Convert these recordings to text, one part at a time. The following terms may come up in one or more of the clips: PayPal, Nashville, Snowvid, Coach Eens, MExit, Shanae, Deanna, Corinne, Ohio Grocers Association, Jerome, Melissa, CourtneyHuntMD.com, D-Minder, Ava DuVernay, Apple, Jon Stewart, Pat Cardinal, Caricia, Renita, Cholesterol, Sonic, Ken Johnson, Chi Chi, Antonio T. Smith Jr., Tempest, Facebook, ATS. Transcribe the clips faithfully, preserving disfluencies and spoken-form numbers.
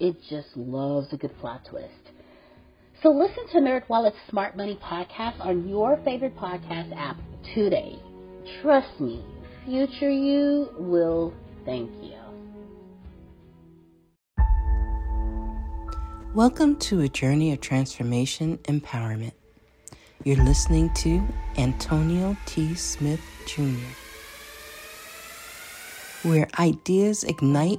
It just loves a good plot twist. So listen to NerdWallet's Smart Money Podcast on your favorite podcast app today. Trust me, future you will thank you. Welcome to a journey of transformation empowerment. You're listening to Antonio T. Smith Junior, where ideas ignite,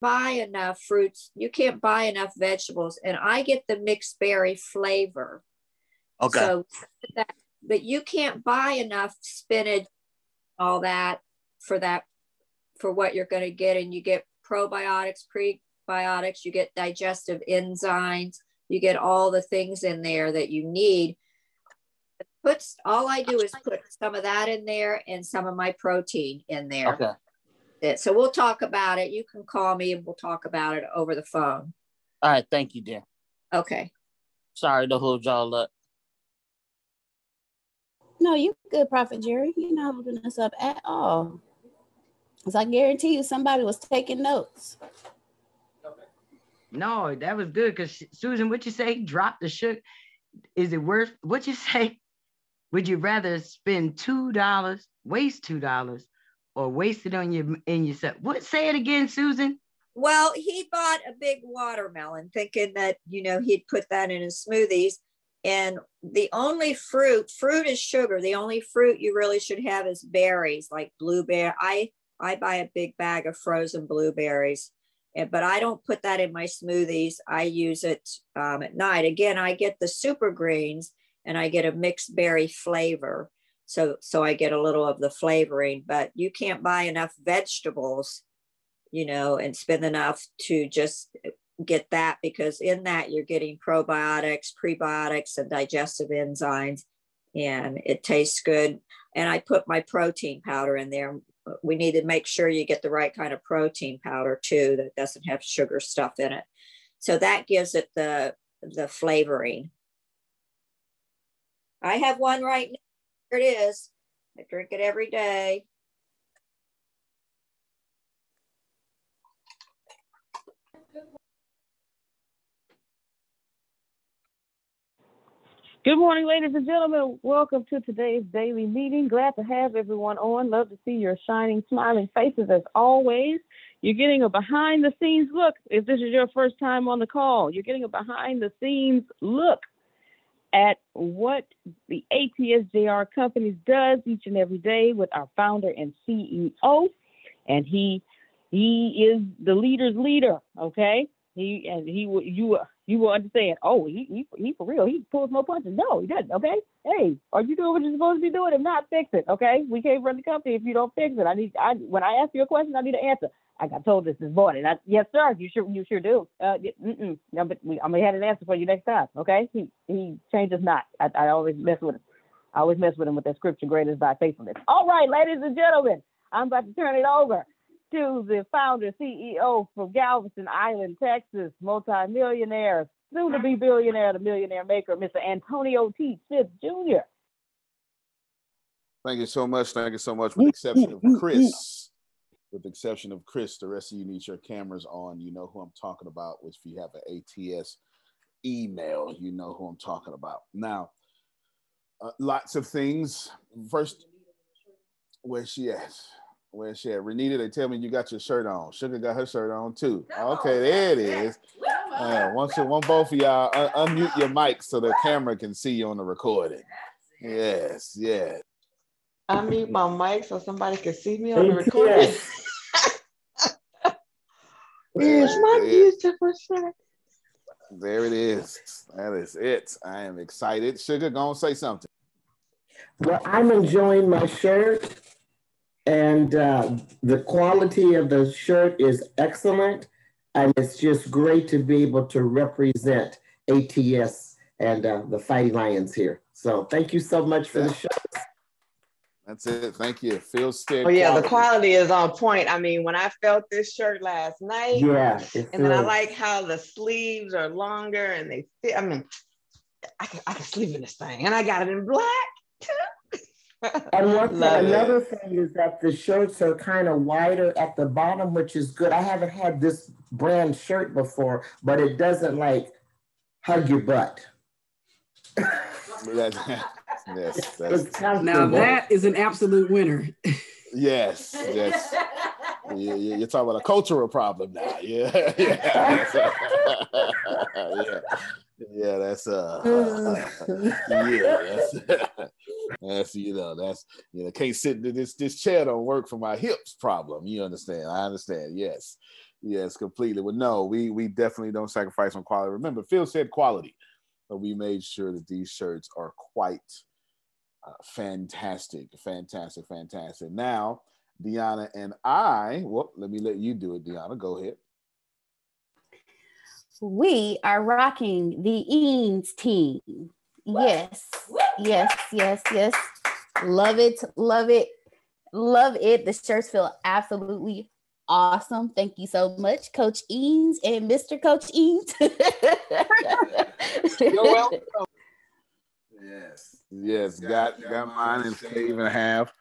Buy enough fruits. You can't buy enough vegetables, and I get the mixed berry flavor. Okay. So, that, but you can't buy enough spinach, all that for that for what you're going to get, and you get probiotics, prebiotics, you get digestive enzymes, you get all the things in there that you need. Put all I do is put some of that in there and some of my protein in there. Okay. It. So we'll talk about it. You can call me and we'll talk about it over the phone. All right. Thank you, dear. Okay. Sorry to hold y'all up. No, you good, Prophet Jerry. You're not holding us up at all. Because I guarantee you somebody was taking notes. Okay. No, that was good. Because Susan, what you say? Drop the sugar. Is it worth what you say? Would you rather spend two dollars, waste two dollars, or wasted on your in yourself? What? Say it again, Susan. Well, he bought a big watermelon, thinking that you know he'd put that in his smoothies, And the only fruit, fruit is sugar. The only fruit you really should have is berries, like blueberry. I, I buy a big bag of frozen blueberries, but I don't put that in my smoothies. I use it um, at night. Again, I get the super greens and I get a mixed berry flavor. So, so I get a little of the flavoring, but you can't buy enough vegetables, you know, and spend enough to just get that, because in that you're getting probiotics, prebiotics, and digestive enzymes, and it tastes good. And I put my protein powder in there. We need to make sure you get the right kind of protein powder too, that doesn't have sugar stuff in it. So that gives it the, the flavoring. I have one right now, here it is. I drink it every day. Good morning, ladies and gentlemen. Welcome to today's daily meeting. Glad to have everyone on. Love to see your shining, smiling faces as always. You're getting a behind-the-scenes look. If this is your first time on the call, you're getting a behind-the-scenes look at what the A T S J R Companies does each and every day with our founder and C E O. And he he is the leader's leader, okay? He and he will you you will understand. Oh, he, he he for real. He pulls no punches. No, he doesn't. Okay. Hey, are you doing what you're supposed to be doing? If not, fix it. Okay. We can't run the company if you don't fix it. I need. I when I ask you a question, I need an answer. I got told this this morning. I, yes, sir. You sure you sure do. Uh, mm mm. No, but we, I'm gonna have an answer for you next time. Okay. He he changes not. I, I always mess with him. I always mess with him with that scripture. Great is thy faithfulness. All right, ladies and gentlemen, I'm about to turn it over to the founder, C E O from Galveston Island, Texas, multi-millionaire, soon-to-be billionaire, the millionaire maker, Mister Antonio T. Smith Junior Thank you so much. Thank you so much. With the exception of Chris, with the exception of Chris, the rest of you need your cameras on. You know who I'm talking about. If you have an A T S email, you know who I'm talking about. Now, uh, lots of things. First, where she at? Where she at? Renita, they tell me you got your shirt on. Sugar got her shirt on too. Okay, there it is. Uh, once you want both of y'all, un unmute your mic so the camera can see you on the recording. Yes, yes. I mute my mic so somebody can see me on the recording. Yes, my beautiful shirt. There it is. That is it. I am excited. Sugar, go on, say something. Well, I'm enjoying my shirt. And uh, the quality of the shirt is excellent. And it's just great to be able to represent A T S and uh, the Fighting Lions here. So thank you so much for the show. That's it. Thank you. Phil said. Oh, yeah, quality. The quality is on point. I mean, when I felt this shirt last night, yeah, and then I like how the sleeves are longer and they fit. I mean, I can, I can sleep in this thing. And I got it in black, too. And one thing, another thing is that the shirts are kind of wider at the bottom, which is good. I haven't had this brand shirt before, but it doesn't like hug your butt. That's, that's, that's, now that is an absolute winner. Yes, yes. You, you, you're talking about a cultural problem now. Yeah, yeah. Yeah. Yeah, that's uh, yeah, that's, that's you know, that's you know, can't sit this this chair don't work for my hips problem. You understand? I understand. Yes, yes, completely. Well, no, we we definitely don't sacrifice on quality. Remember, Phil said quality, but we made sure that these shirts are quite uh, fantastic, fantastic, fantastic. Now, Deanna and I. Well, let me let you do it, Deanna. Go ahead. We are rocking the Eens team. Yes, yes, yes, yes. Love it, love it, love it. The shirts feel absolutely awesome. Thank you so much, Coach Eens and Mister Coach Eens. You're welcome. Yes, yes. Got, got mine and save and half.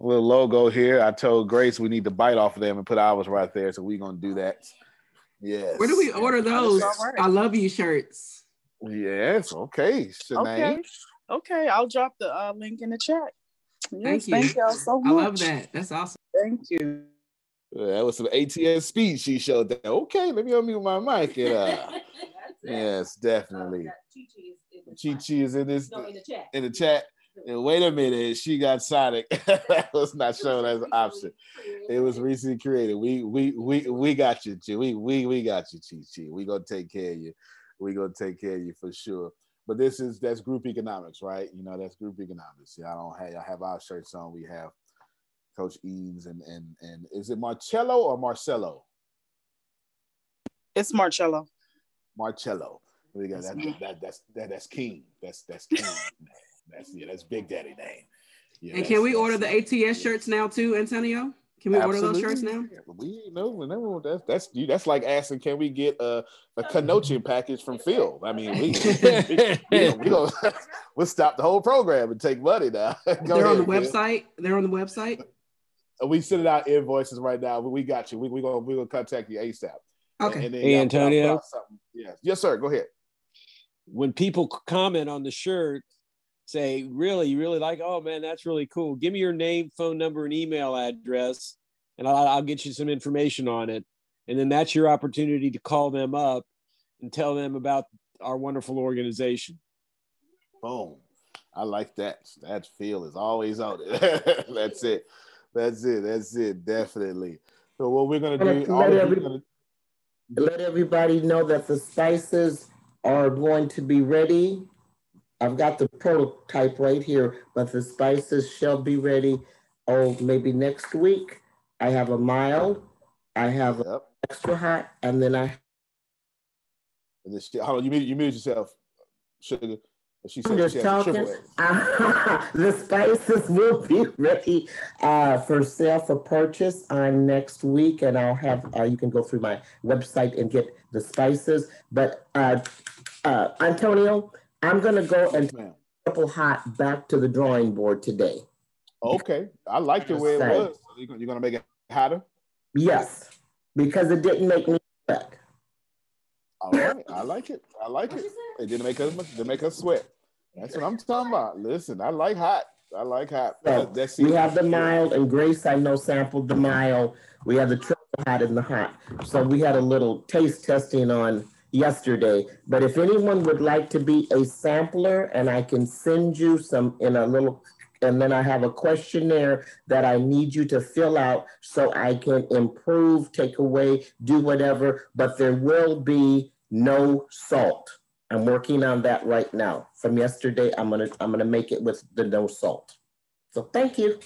A little logo here. I told Grace we need to bite off of them and put ours right there, so we're going to do that. Yes. Where do we order those? I love you shirts. Yes. Okay, Shanae. Okay. Okay. I'll drop the uh, link in the chat. Yes, thank you. Thank y'all so much. I love that. That's awesome. Thank you. That was some A T S speed she showed there. Okay. Let me unmute my mic. And, uh, yes, definitely. Uh, Chi Chi is Chi Chi is in this no, in the chat. In the chat. And wait a minute, she got Sonic. That was not shown as an option. It was recently created. We we we we got you, Chi. We we we got you, Chi Chi. We gonna take care of you. We gonna take care of you for sure. But this is that's group economics, right? You know, that's group economics. Y'all don't have y'all have our shirts on. We have Coach Eens and and and is it Marcello or Marcello? It's Marcello. Marcello. We got that, that, that that's that, that's King. That's that's King. That's yeah, that's Big Daddy name. Yeah, and can we order the A T S shirts now too, Antonio? Can we absolutely. order those shirts now? We know, no, that's that's you. That's like asking, can we get a a Canochian package from Phil? I mean, we we we gonna, we'll stop the whole program and take money now. They're ahead, on the Phil. website. They're on the website. We sending out invoices right now. We got you. We we gonna we gonna contact you ASAP. Okay. And, and then hey, Antonio. Yes, yes, sir. Go ahead. When people comment on the shirt. Say, really, you really like, oh man, that's really cool. Give me your name, phone number, and email address, and I'll, I'll get you some information on it. And then that's your opportunity to call them up and tell them about our wonderful organization. Boom. I like that. That feel is always on it. That's it. That's it. That's it. Definitely. So what we're going to do. Let, every, gonna... let everybody know that the spices are going to be ready. I've got the prototype right here, but the spices shall be ready, oh, maybe next week. I have a mild, I have yep. an extra hot, and then I... Hold on, you muted you yourself, Sugar. She said I'm just she talking. Uh, the spices will be ready uh, for sale for purchase on next week, and I'll have, uh, you can go through my website and get the spices, but uh, uh, Antonio, I'm gonna go and triple hot back to the drawing board today. Okay, I like the way it was. You're gonna make it hotter? Yes, because it didn't make me sweat. All right, I like it. I like it. It didn't make us, didn't make us sweat. That's what I'm talking about. Listen, I like hot. I like hot. So that's we have the mild, and Grace, I know, sampled the mild. We have the triple hot and the hot. So we had a little taste testing on yesterday, but if anyone would like to be a sampler, and I can send you some in a little, and then I have a questionnaire that I need you to fill out so I can improve, take away, do whatever, but there will be no salt. I'm working on that right now. From yesterday, I'm gonna I'm gonna make it with the no salt. So thank you.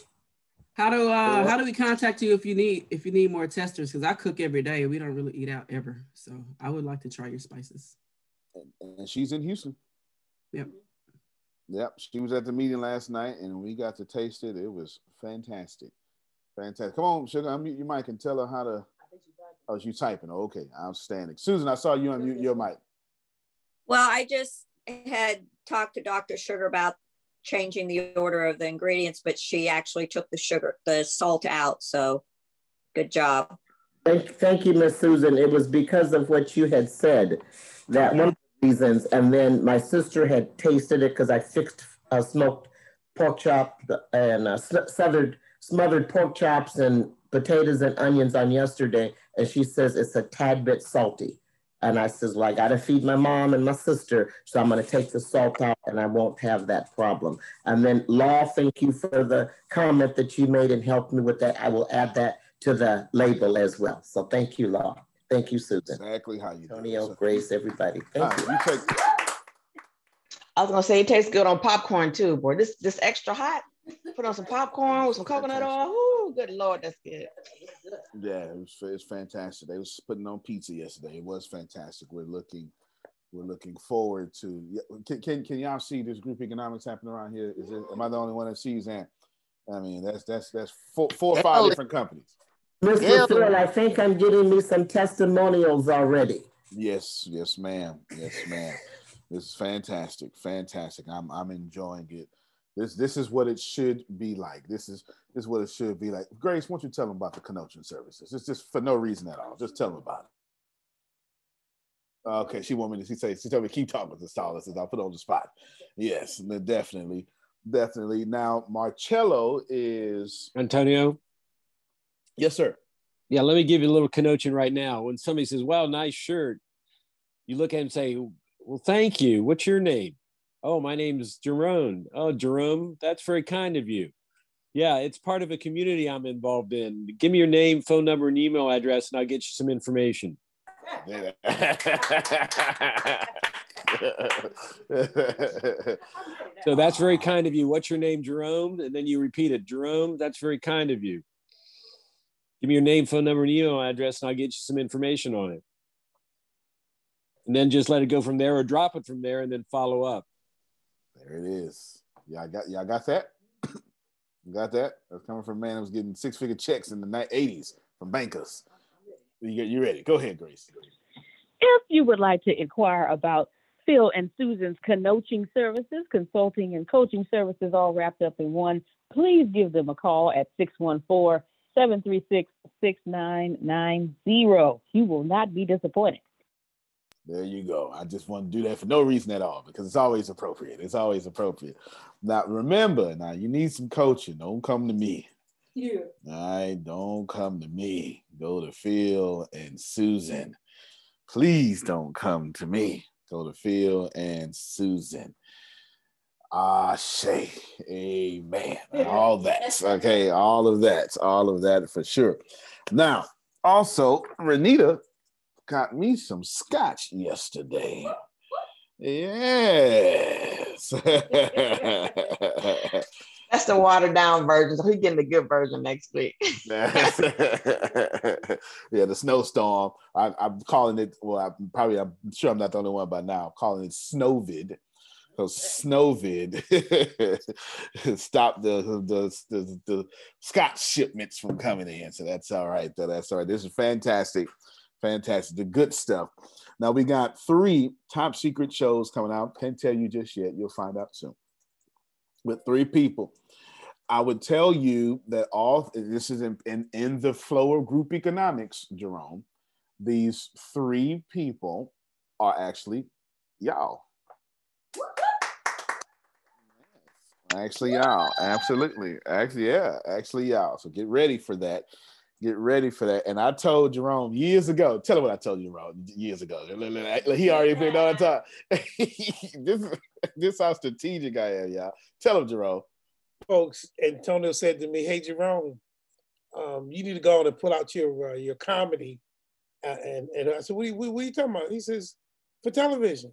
How do uh, how do we contact you if you need if you need more testers? Because I cook every day. We don't really eat out ever, so I would like to try your spices. And, and she's in Houston. Yep. Yep. She was at the meeting last night, and we got to taste it. It was fantastic, fantastic. Come on, Sugar, unmute your mic and tell her how to. I think you oh, you typing? Oh, okay, outstanding. Susan, I saw you unmute your mic. Well, I just had talked to Doctor Sugar about changing the order of the ingredients, but she actually took the sugar, the salt out. So good job. Thank, thank you, Miss Susan. It was because of what you had said that one of the reasons, and then my sister had tasted it because I fixed uh, smoked pork chop and uh, smothered, smothered pork chops and potatoes and onions on yesterday. And she says it's a tad bit salty. And I says, well, I gotta feed my mom and my sister, so I'm gonna take the salt out and I won't have that problem. And then Law, thank you for the comment that you made and helped me with that. I will add that to the label as well. So thank you, Law. Thank you, Susan. Exactly how you Antonio, do Grace, everybody. Thank right, you. You take I was gonna say it tastes good on popcorn too, boy. This this extra hot. Put on some popcorn with some coconut oil. Ooh, good Lord, that's good. Yeah, it was, it was fantastic. They was putting on pizza yesterday. It was fantastic. We're looking, we're looking forward to. Can can, can y'all see this group economics happening around here? Is it, am I the only one that sees that? I mean, that's that's that's four, four or five different companies. Mister Phil, I think I'm getting me some testimonials already. Yes, yes, ma'am. Yes, ma'am. This is fantastic, fantastic. I'm I'm enjoying it. This this is what it should be like. This is this is what it should be like. Grace, why don't you tell them about the Canochian services? It's just for no reason at all. Just tell them about it. Okay, she want me to she say she told me keep talking with the stylists. I'll put her on the spot. Yes, definitely, definitely. Now Marcello is Antonio. Yes, sir. Yeah, let me give you a little Canochian right now. When somebody says, "Wow, nice shirt," you look at him and say, "Well, thank you. What's your name?" Oh, my name's Jerome. Oh, Jerome, that's very kind of you. Yeah, it's part of a community I'm involved in. Give me your name, phone number, and email address, and I'll get you some information. So that's very kind of you. What's your name, Jerome? And then you repeat it. Jerome, that's very kind of you. Give me your name, phone number, and email address, and I'll get you some information on it. And then just let it go from there, or drop it from there, and then follow up. There it is. Y'all got, y'all got that? You got that? That's coming from a man that was getting six-figure checks in the eighties from bankers. You, you ready? Go ahead, Grace. If you would like to inquire about Phil and Susan's coaching services, consulting and coaching services all wrapped up in one, please give them a call at six one four, seven three six, six nine nine zero. You will not be disappointed. There you go. I just want to do that for no reason at all, because it's always appropriate. It's always appropriate. Now, remember, now you need some coaching. Don't come to me. Yeah. All right. Don't come to me. Go to Phil and Susan. Please don't come to me. Go to Phil and Susan. Ah, Shay. Amen. All that. Okay. All of that. All of that for sure. Now, also, Renita got me some scotch yesterday. Yes. That's the watered down version. So he's getting the good version next week. Yeah, the snowstorm. I, I'm calling it, well, I'm probably, I'm sure I'm not the only one by now. I'm calling it Snowvid. So Snowvid stopped the the, the the scotch shipments from coming in. So that's all right. That's all right. This is fantastic. Fantastic, the good stuff. Now we got three top secret shows coming out. Can't tell you just yet. You'll find out soon. With three people, I would tell you that all this is in in, in the flow of group economics, Jerome. These three people are actually y'all. Actually, y'all. Absolutely. Actually, yeah. Actually, y'all. So get ready for that. Get ready for that. And I told Jerome years ago, tell him what I told you, Jerome, years ago. He already been on time. This is this how strategic I am, y'all. Tell him, Jerome. Folks, Antonio said to me, hey, Jerome, um, you need to go on and pull out your uh, your comedy. Uh, and, and I said, what are, you, what are you talking about? He says, for television.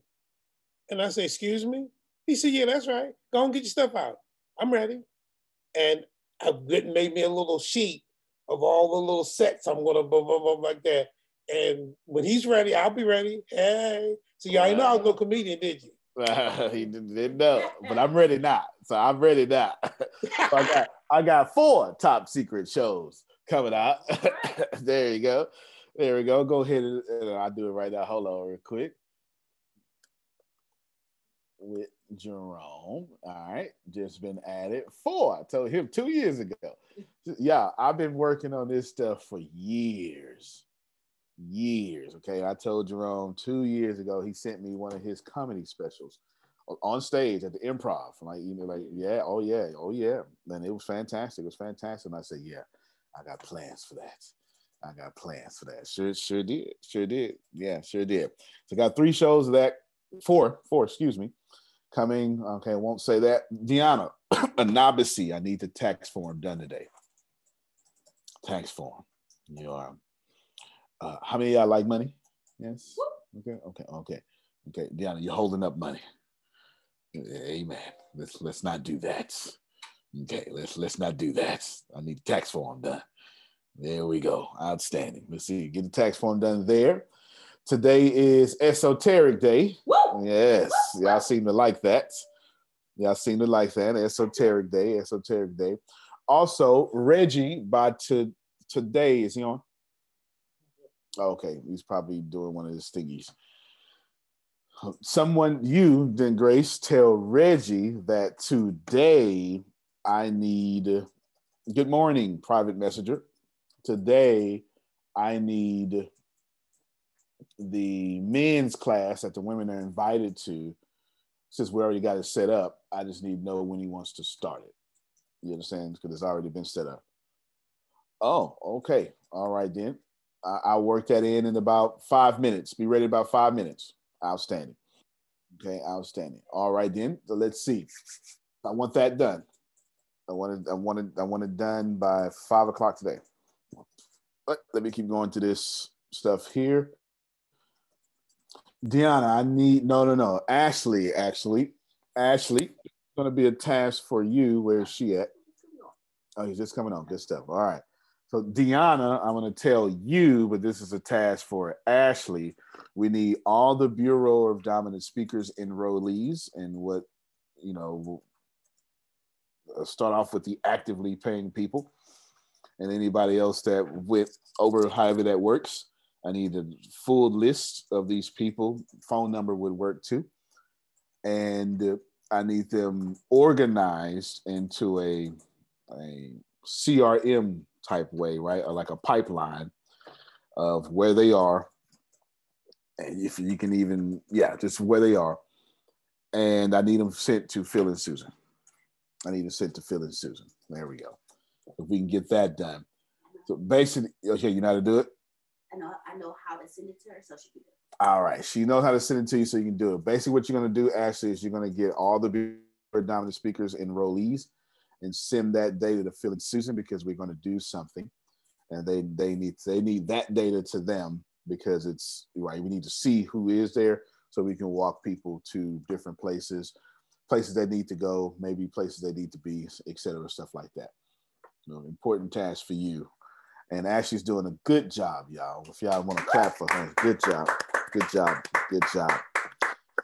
And I said, excuse me? He said, yeah, that's right. Go and get your stuff out. I'm ready. And I made me a little sheet of all the little sets, I'm gonna blah, blah, blah, like that. And when he's ready, I'll be ready. Hey. So y'all ain't know I was no comedian, did you? Uh, he didn't know, but I'm ready now. So I'm ready now. So I got, I got four top secret shows coming out. There you go. There we go. Go ahead and uh, I'll do it right now. Hold on real quick. With Jerome, all right, just been at it for, I told him two years ago. Yeah, I've been working on this stuff for years, years, okay? I told Jerome two years ago, he sent me one of his comedy specials on stage at the Improv. I'm like, you know, like, yeah, oh yeah, oh yeah. And it was fantastic, it was fantastic. And I said, yeah, I got plans for that. I got plans for that. Sure, sure did, sure did. Yeah, sure did. So got three shows of that, four, four, excuse me. Coming, okay, I won't say that. Deanna, Anabasi, I need the tax form done today. Tax form. You are, uh, how many of y'all like money? Yes? Okay, okay, okay. Okay, Deanna, you're holding up money. Amen. Let's let's not do that. Okay, let's let's not do that. I need the tax form done. There we go, outstanding. Let's see, get the tax form done there. Today is Esoteric Day. Woo! Yes, y'all seem to like that. Y'all seem to like that. Esoteric Day, Esoteric Day. Also, Reggie, by to, today, is he on? Okay, he's probably doing one of his thingies. Someone, you, then Grace, tell Reggie that today I need, good morning, private messenger. Today I need the men's class that the women are invited to, since we already got it set up, I just need to know when he wants to start it. You understand? Because it's already been set up. Oh, okay. All right, then. I- I'll work that in in about five minutes. Be ready about five minutes. Outstanding. Okay, outstanding. All right, then. So let's see. I want that done. I wanted, I wanted, I want it done by five o'clock today. But let me keep going to this stuff here. Deanna, I need no, no, no. Ashley, actually, Ashley, it's going to be a task for you. Where's she at? Oh, he's just coming on. Good stuff. All right. So Deanna, I'm going to tell you, but this is a task for Ashley. We need all the Bureau of Dominant Speakers enrollees, and what, you know, we'll start off with the actively paying people, and anybody else that with over however that works. I need a full list of these people. Phone number would work too. And I need them organized into a, a C R M type way, right? Or like a pipeline of where they are. And if you can even, yeah, just where they are. And I need them sent to Phil and Susan. I need them sent to Phil and Susan. There we go. If we can get that done. So basically, okay, you know how to do it? I know, I know how to send it to her, so she can do it. All right. She knows how to send it to you, so you can do it. Basically, what you're going to do, Ashley, is you're going to get all the Bureau of Dominant Speakers enrollees and send that data to Phil and Susan, because we're going to do something. And they they need they need that data to them, because it's, right, we need to see who is there so we can walk people to different places, places they need to go, maybe places they need to be, et cetera, stuff like that. You know, important task for you. And Ashley's doing a good job, y'all. If y'all want to clap for her, good job, good job, good job,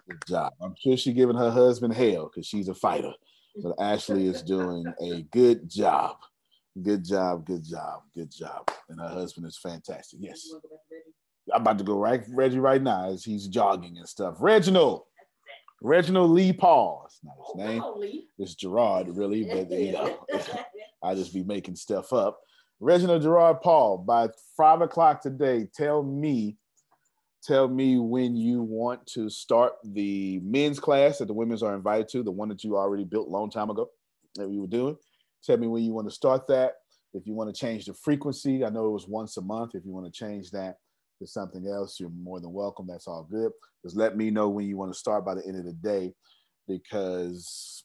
good job. I'm sure she's giving her husband hell because she's a fighter. But Ashley is doing a good job, good job, good job, good job. And her husband is fantastic. Yes, I'm about to go right, Reggie, right now as he's jogging and stuff. Reginald, Reginald Lee Paul. It's not his name. It's Gerard, really, but you know, I just be making stuff up. Reginald Gerard Paul, by five o'clock today, tell me, tell me when you want to start the men's class that the women's are invited to, the one that you already built a long time ago that we were doing. Tell me when you want to start that. If you want to change the frequency, I know it was once a month. If you want to change that to something else, you're more than welcome. That's all good. Just let me know when you want to start by the end of the day, because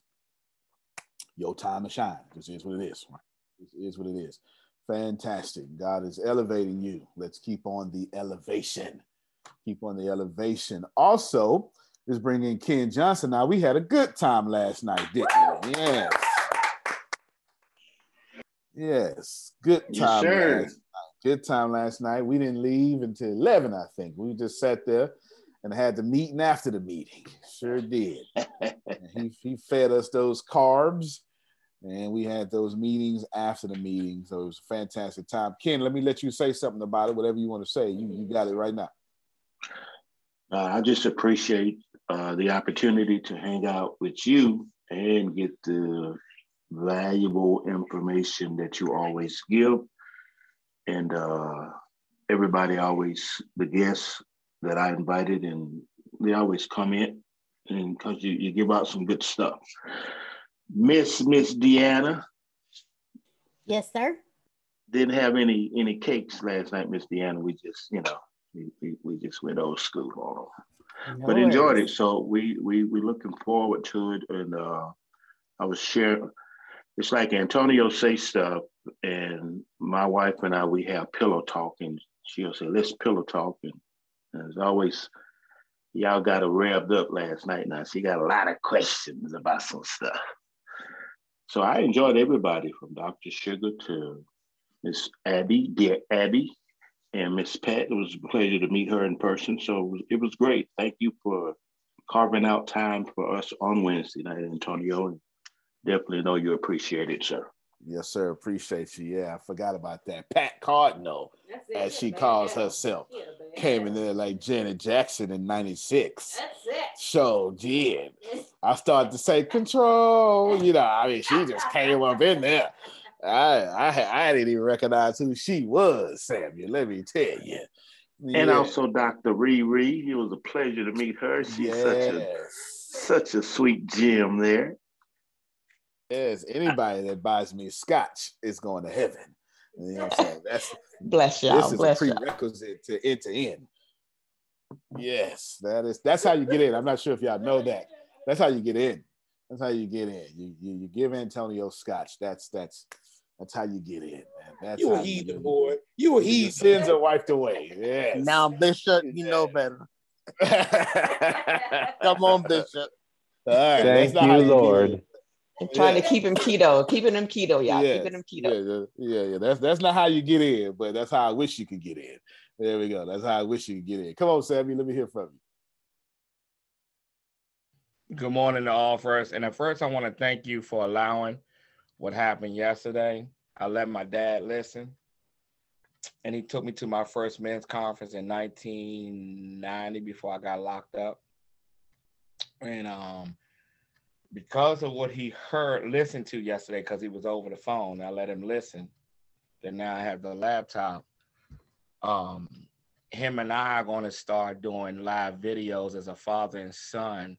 your time to shine. This is what it is. This is what it is. Fantastic. God is elevating you. Let's keep on the elevation. Keep on the elevation. Also, let's bring in Ken Johnson. Now, we had a good time last night, didn't we? Yes. Yes. Good time. Sure? Last night. Good time last night. We didn't leave until eleven, I think. We just sat there and had the meeting after the meeting. Sure did. he, he fed us those carbs. And we had those meetings after the meeting. So it was a fantastic time. Ken, let me let you say something about it. Whatever you want to say, you, you got it right now. Uh, I just appreciate uh, the opportunity to hang out with you and get the valuable information that you always give. And uh, everybody always, the guests that I invited, and they always come in, and because you, you give out some good stuff. Miss Miss Deanna. Yes, sir. Didn't have any any cakes last night, Miss Deanna. We just, you know, we, we, we just went old school on them. No but worries. Enjoyed it. So we we we looking forward to it. And uh, I was sharing. It's like Antonio say stuff, and my wife and I, we have pillow talking. She'll say, "Let's pillow talk." And there's always. Y'all got her revved up last night. Now she got a lot of questions about some stuff. So I enjoyed everybody from Doctor Sugar to Miss Abby, dear Abby, and Miss Pat. It was a pleasure to meet her in person. So it was, it was great. Thank you for carving out time for us on Wednesday night, Antonio. Definitely know you appreciate it, sir. Yes, sir. Appreciate you. Yeah, I forgot about that. Pat Cardinal, it, as she man. calls herself, yeah, came in there like Janet Jackson in ninety-six. That's it. So did. I started to say control. You know, I mean, she just came up in there. I, I, I didn't even recognize who she was, Samuel, let me tell you. Yeah. And also Doctor Riri. It was a pleasure to meet her. She's yes. such a such a sweet gem there. Yes, anybody that buys me scotch is going to heaven. You know what I'm saying? That's, bless y'all. This is bless a prerequisite y'all. to end to end. Yes, that is, that's how you get in. I'm not sure if y'all know that. That's how you get in. That's how you get in. You you, you give Antonio scotch. That's that's that's how you get in, man. That's you will heed the board. You will heed sins are wiped away. Yes. Now, Bishop, you know better. Come on, Bishop. All right, thank you, Lord. And trying yeah. to keep him keto, keeping him keto, y'all, yes. keeping him keto. Yeah, yeah, yeah. That's that's not how you get in, but that's how I wish you could get in. There we go. That's how I wish you could get in. Come on, Sammy. Let me hear from you. Good morning to all first. And at first, I want to thank you for allowing what happened yesterday. I let my dad listen, and he took me to my first men's conference in nineteen ninety before I got locked up. And um, because of what he heard, listened to yesterday, because he was over the phone, I let him listen. Then now I have the laptop. Um, him and I are going to start doing live videos as a father and son.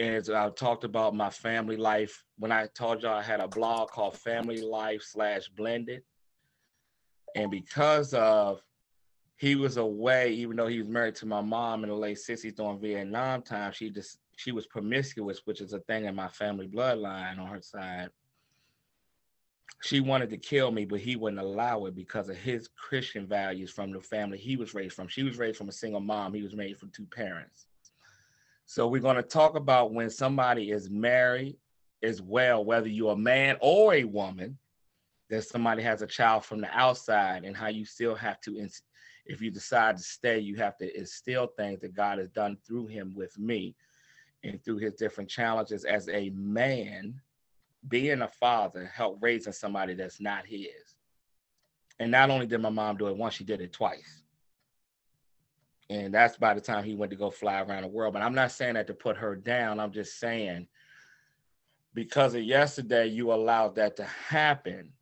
As I talked about my family life, when I told y'all I had a blog called Family Life slash Blended. And because of he was away, even though he was married to my mom in the late sixties during Vietnam time, she just she was promiscuous, which is a thing in my family bloodline on her side. She wanted to kill me, but he wouldn't allow it because of his Christian values from the family he was raised from. She was raised from a single mom. He was raised from two parents. So we're going to talk about when somebody is married as well, whether you're a man or a woman, that somebody has a child from the outside, and how you still have to, if you decide to stay, you have to instill things that God has done through him with me and through his different challenges as a man. Being a father helped raising somebody that's not his. And not only did my mom do it once, she did it twice. And that's by the time he went to go fly around the world. But I'm not saying that to put her down. I'm just saying because of yesterday, you allowed that to happen.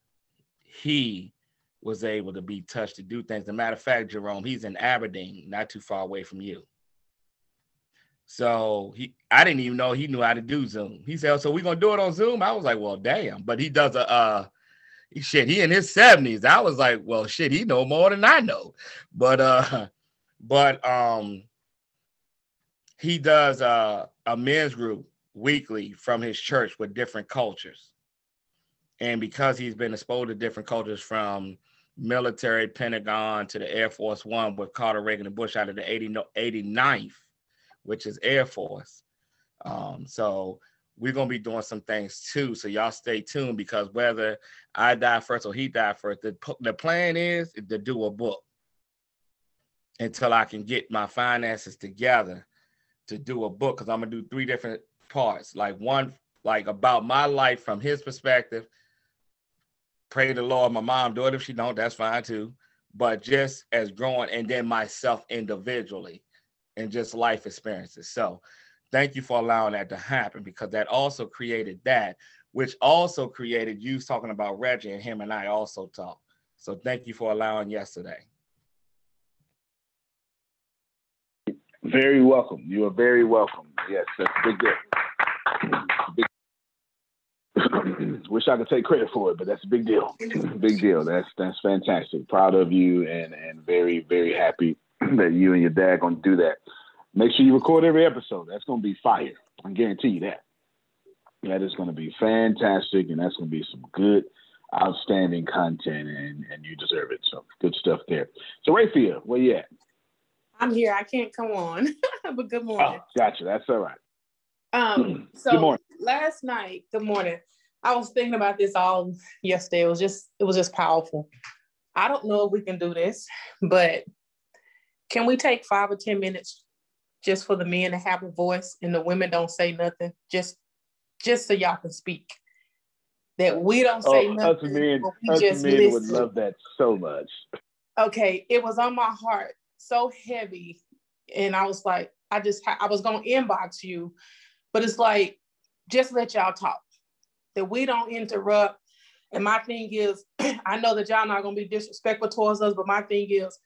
He was able to be touched to do things. As a matter of fact, Jerome, he's in Aberdeen, not too far away from you. So he, I didn't even know he knew how to do Zoom. He said, so we're going to do it on Zoom? I was like, well, damn. But he does a, uh, shit, he in his seventies. I was like, well, shit, he know more than I know. But, uh, but um, he does uh, a men's group weekly from his church with different cultures. And because he's been exposed to different cultures from military, Pentagon, to the Air Force One with Carter, Reagan, and Bush out of the eighty-ninth. Which is Air Force. Um, so we're gonna be doing some things too. So y'all stay tuned because whether I die first or he die first, the, the plan is to do a book until I can get my finances together to do a book. Cause I'm gonna do three different parts. Like one, like about my life from his perspective, pray to the Lord, my mom do it. If she don't, that's fine too. But just as growing and then myself individually. And just life experiences. So thank you for allowing that to happen because that also created that, which also created you talking about Reggie and him and I also talk. So thank you for allowing yesterday. Very welcome. You are very welcome. Yes, that's a big deal. Big. Wish I could take credit for it, but that's a big deal. Big deal. That's that's fantastic. Proud of you and and very, very happy that you and your dad are gonna do that. Make sure you record every episode. That's gonna be fire. I guarantee you that. That is gonna be fantastic, and that's gonna be some good, outstanding content, and, and you deserve it. So good stuff there. So Rayfia, where you at? I'm here. I can't come on, but good morning. Oh, gotcha. That's all right. Um. So good morning. Last night. Good morning. I was thinking about this all yesterday. It was just. It was just powerful. I don't know if we can do this, but. Can we take five or ten minutes just for the men to have a voice and the women don't say nothing? Just just so y'all can speak. That we don't say oh, nothing. Us men, we us just men listen. Would love that so much. Okay, it was on my heart so heavy. And I was like, I just, I was going to inbox you. But it's like, just let y'all talk. That we don't interrupt. And my thing is, I know that y'all not going to be disrespectful towards us, but my thing is,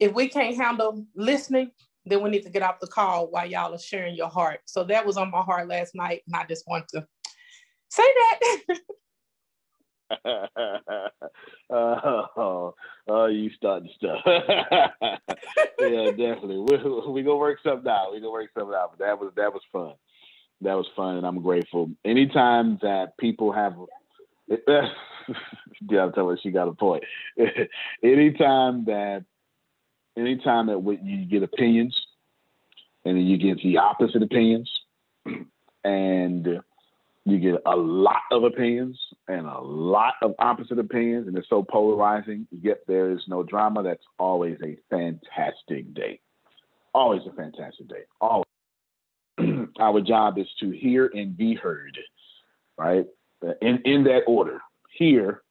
if we can't handle listening, then we need to get off the call while y'all are sharing your heart. So that was on my heart last night, and I just want to say that. oh, oh, you starting stuff. Yeah, definitely. We we gonna work something out. We gonna work something out. But that was that was fun. That was fun, and I'm grateful. Anytime that people have, yeah, I'm telling her she got a point. anytime that, anytime that you get opinions, and then you get the opposite opinions, and you get a lot of opinions and a lot of opposite opinions, and it's so polarizing, yet there is no drama. That's always a fantastic day. Always a fantastic day. Always. Our job is to hear and be heard, right? In, in that order, hear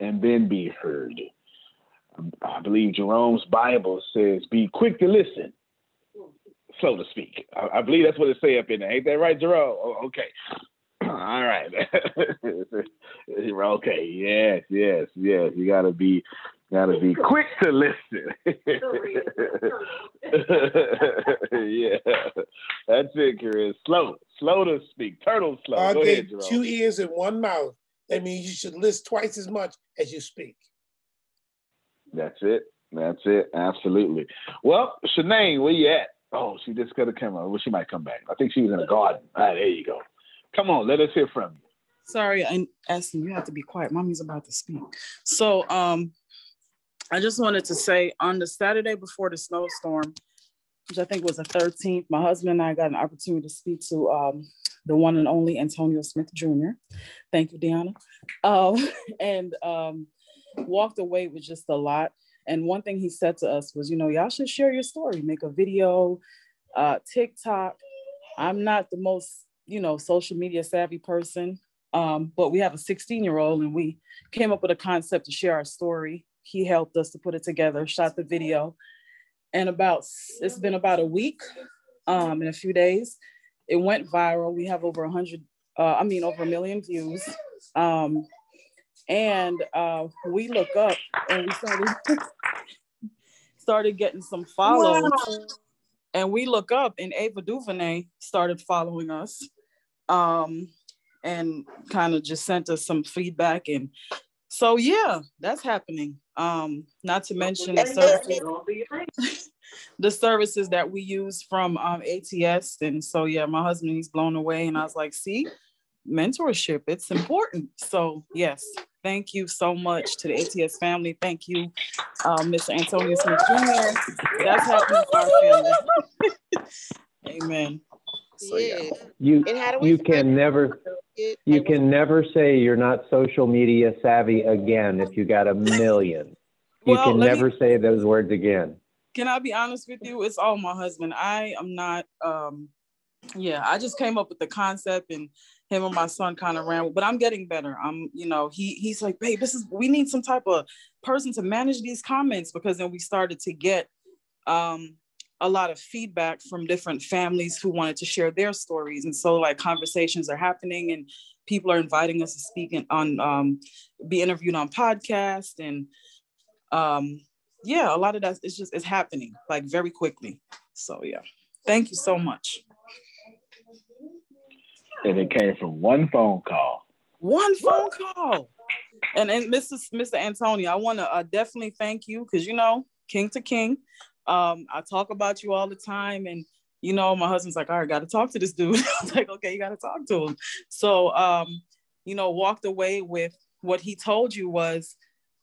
and then be heard. I believe Jerome's Bible says, be quick to listen, slow to speak. I, I believe that's what it say up in there. Ain't that right, Jerome? Oh, okay. All right. Okay. Yes, yes, yes. You gotta be, gotta be quick to listen. Yeah, that's it, Caricia. Slow, slow to speak. Turtle slow. I Go ahead, Jerome. Two ears and one mouth. That means you should list twice as much as you speak. That's it. That's it. Absolutely. Well, Shanae, where you at? Oh, she just got a camera. Well, she might come back. I think she was in a garden. All right, there you go. Come on, let us hear from you. Sorry, and Aston, you have to be quiet. Mommy's about to speak. So um, I just wanted to say, on the Saturday before the snowstorm, which I think was the thirteenth, my husband and I got an opportunity to speak to um, the one and only Antonio Smith Junior Thank you, Deanna. Um, and um, walked away with just a lot. And one thing he said to us was, you know, y'all should share your story, make a video, uh, TikTok. I'm not the most, you know, social media savvy person, um, but we have a sixteen year old and we came up with a concept to share our story. He helped us to put it together, shot the video. And about, it's been about a week um, and a few days. It went viral. We have over a hundred, uh, I mean, over a million views. Um, and uh, we look up and we started, started getting some follows. Wow. And we look up and Ava DuVernay started following us. Um, and kind of just sent us some feedback. And so, yeah, that's happening. Um, not to mention the services, the services that we use from um, A T S. And so, yeah, my husband, he's blown away. And I was like, see, mentorship, it's important. So, yes, thank you so much to the A T S family. Thank you, uh, Mister Antonio Smith Junior That's happening for our family. Amen. So, yeah. You you can never you can never say you're not social media savvy again if you got a million. You well, can never me, say those words again. Can I be honest with you? It's all my husband. I am not. Um, yeah, I just came up with the concept, and him and my son kind of ran. But I'm getting better. I'm, you know, he he's like, babe, this is we need some type of person to manage these comments, because then we started to get. Um, a lot of feedback from different families who wanted to share their stories. And so like conversations are happening and people are inviting us to speak and on, um, be interviewed on podcasts. And um, yeah, a lot of that is just, it's happening like very quickly. So yeah, thank you so much. And it came from one phone call. One phone call. And, and Missus Mister Antonio, I wanna uh, definitely thank you, because you know, king to king. Um, I talk about you all the time, and you know, my husband's like, all right, got to talk to this dude. I was like, okay, you got to talk to him. So, um, you know, walked away with what he told you was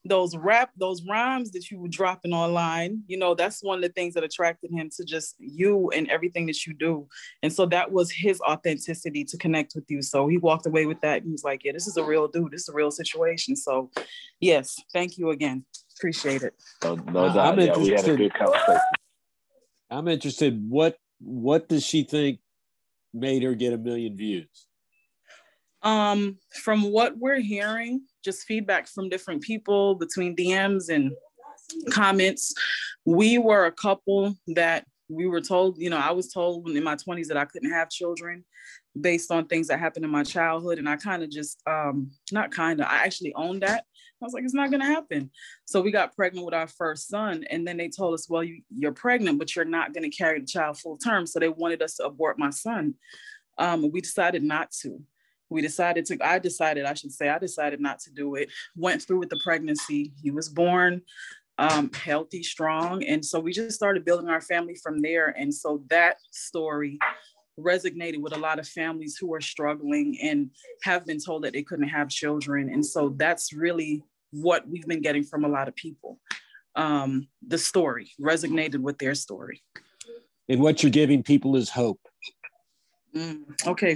those rap, those rhymes that you were dropping online. You know, that's one of the things that attracted him to just you and everything that you do. And so that was his authenticity to connect with you. So he walked away with that. And he was like, yeah, this is a real dude. This is a real situation. So yes, thank you again. Appreciate it. No, no doubt. I'm interested, yeah, we had a good conversation. I'm interested. What What does she think made her get a million views? Um, from what we're hearing, just feedback from different people between D Ms and comments. We were a couple that we were told. You know, I was told in my twenties that I couldn't have children, based on things that happened in my childhood, and I kind of just, um, not kind of, I actually owned that. I was like, it's not going to happen. So we got pregnant with our first son. And then they told us, well, you, you're pregnant, but you're not going to carry the child full term. So they wanted us to abort my son. Um, we decided not to. we decided to, I decided, I should say, I decided not to do it, went through with the pregnancy. He was born um, healthy, strong. And so we just started building our family from there. And so that story resonated with a lot of families who are struggling and have been told that they couldn't have children. And so that's really what we've been getting from a lot of people. Um, the story resonated with their story. And what you're giving people is hope. Mm, okay.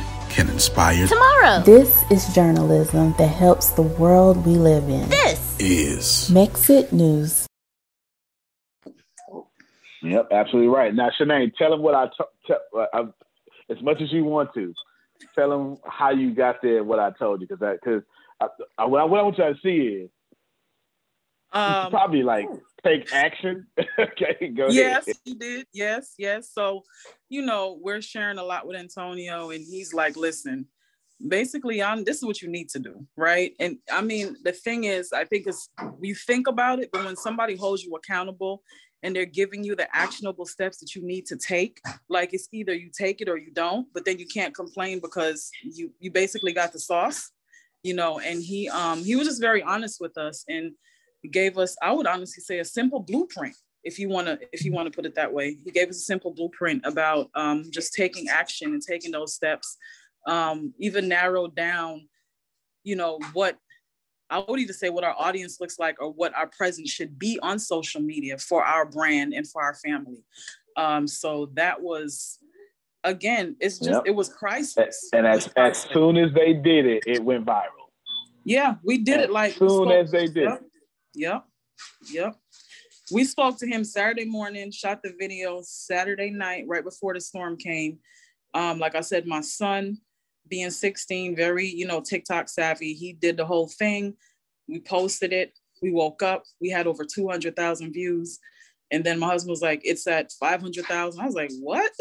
can inspire tomorrow. This is journalism that helps the world we live in. This is MExit News. Yep, absolutely right. Now, Shanae, tell them what I t- t- uh, as much as you want to. Tell them how you got there. What I told you, because because what I want you to see is um, probably like take action. Okay, go yes, ahead. Yes, he did. Yes, yes. So, you know, we're sharing a lot with Antonio, and he's like, listen, basically, I'm, this is what you need to do, right? And I mean, the thing is, I think it's, you think about it, but when somebody holds you accountable and they're giving you the actionable steps that you need to take, like it's either you take it or you don't, but then you can't complain because you you basically got the sauce, you know, and he um he was just very honest with us and gave us, I would honestly say, a simple blueprint, if you want to, if you want to put it that way. He gave us a simple blueprint about um, just taking action and taking those steps, um, even narrowed down, you know, what I would either say what our audience looks like or what our presence should be on social media for our brand and for our family. Um, so that was, again, it's just, yep. It was priceless. And as, priceless. As soon as they did it, it went viral. Yeah, we did as it like- As soon as they did it. Yep. Yep. We spoke to him Saturday morning, shot the video Saturday night, right before the storm came. Um, like I said, my son being sixteen, very, you know, TikTok savvy. He did the whole thing. We posted it. We woke up. We had over two hundred thousand views. And then my husband was like, it's at five hundred thousand. I was like, what?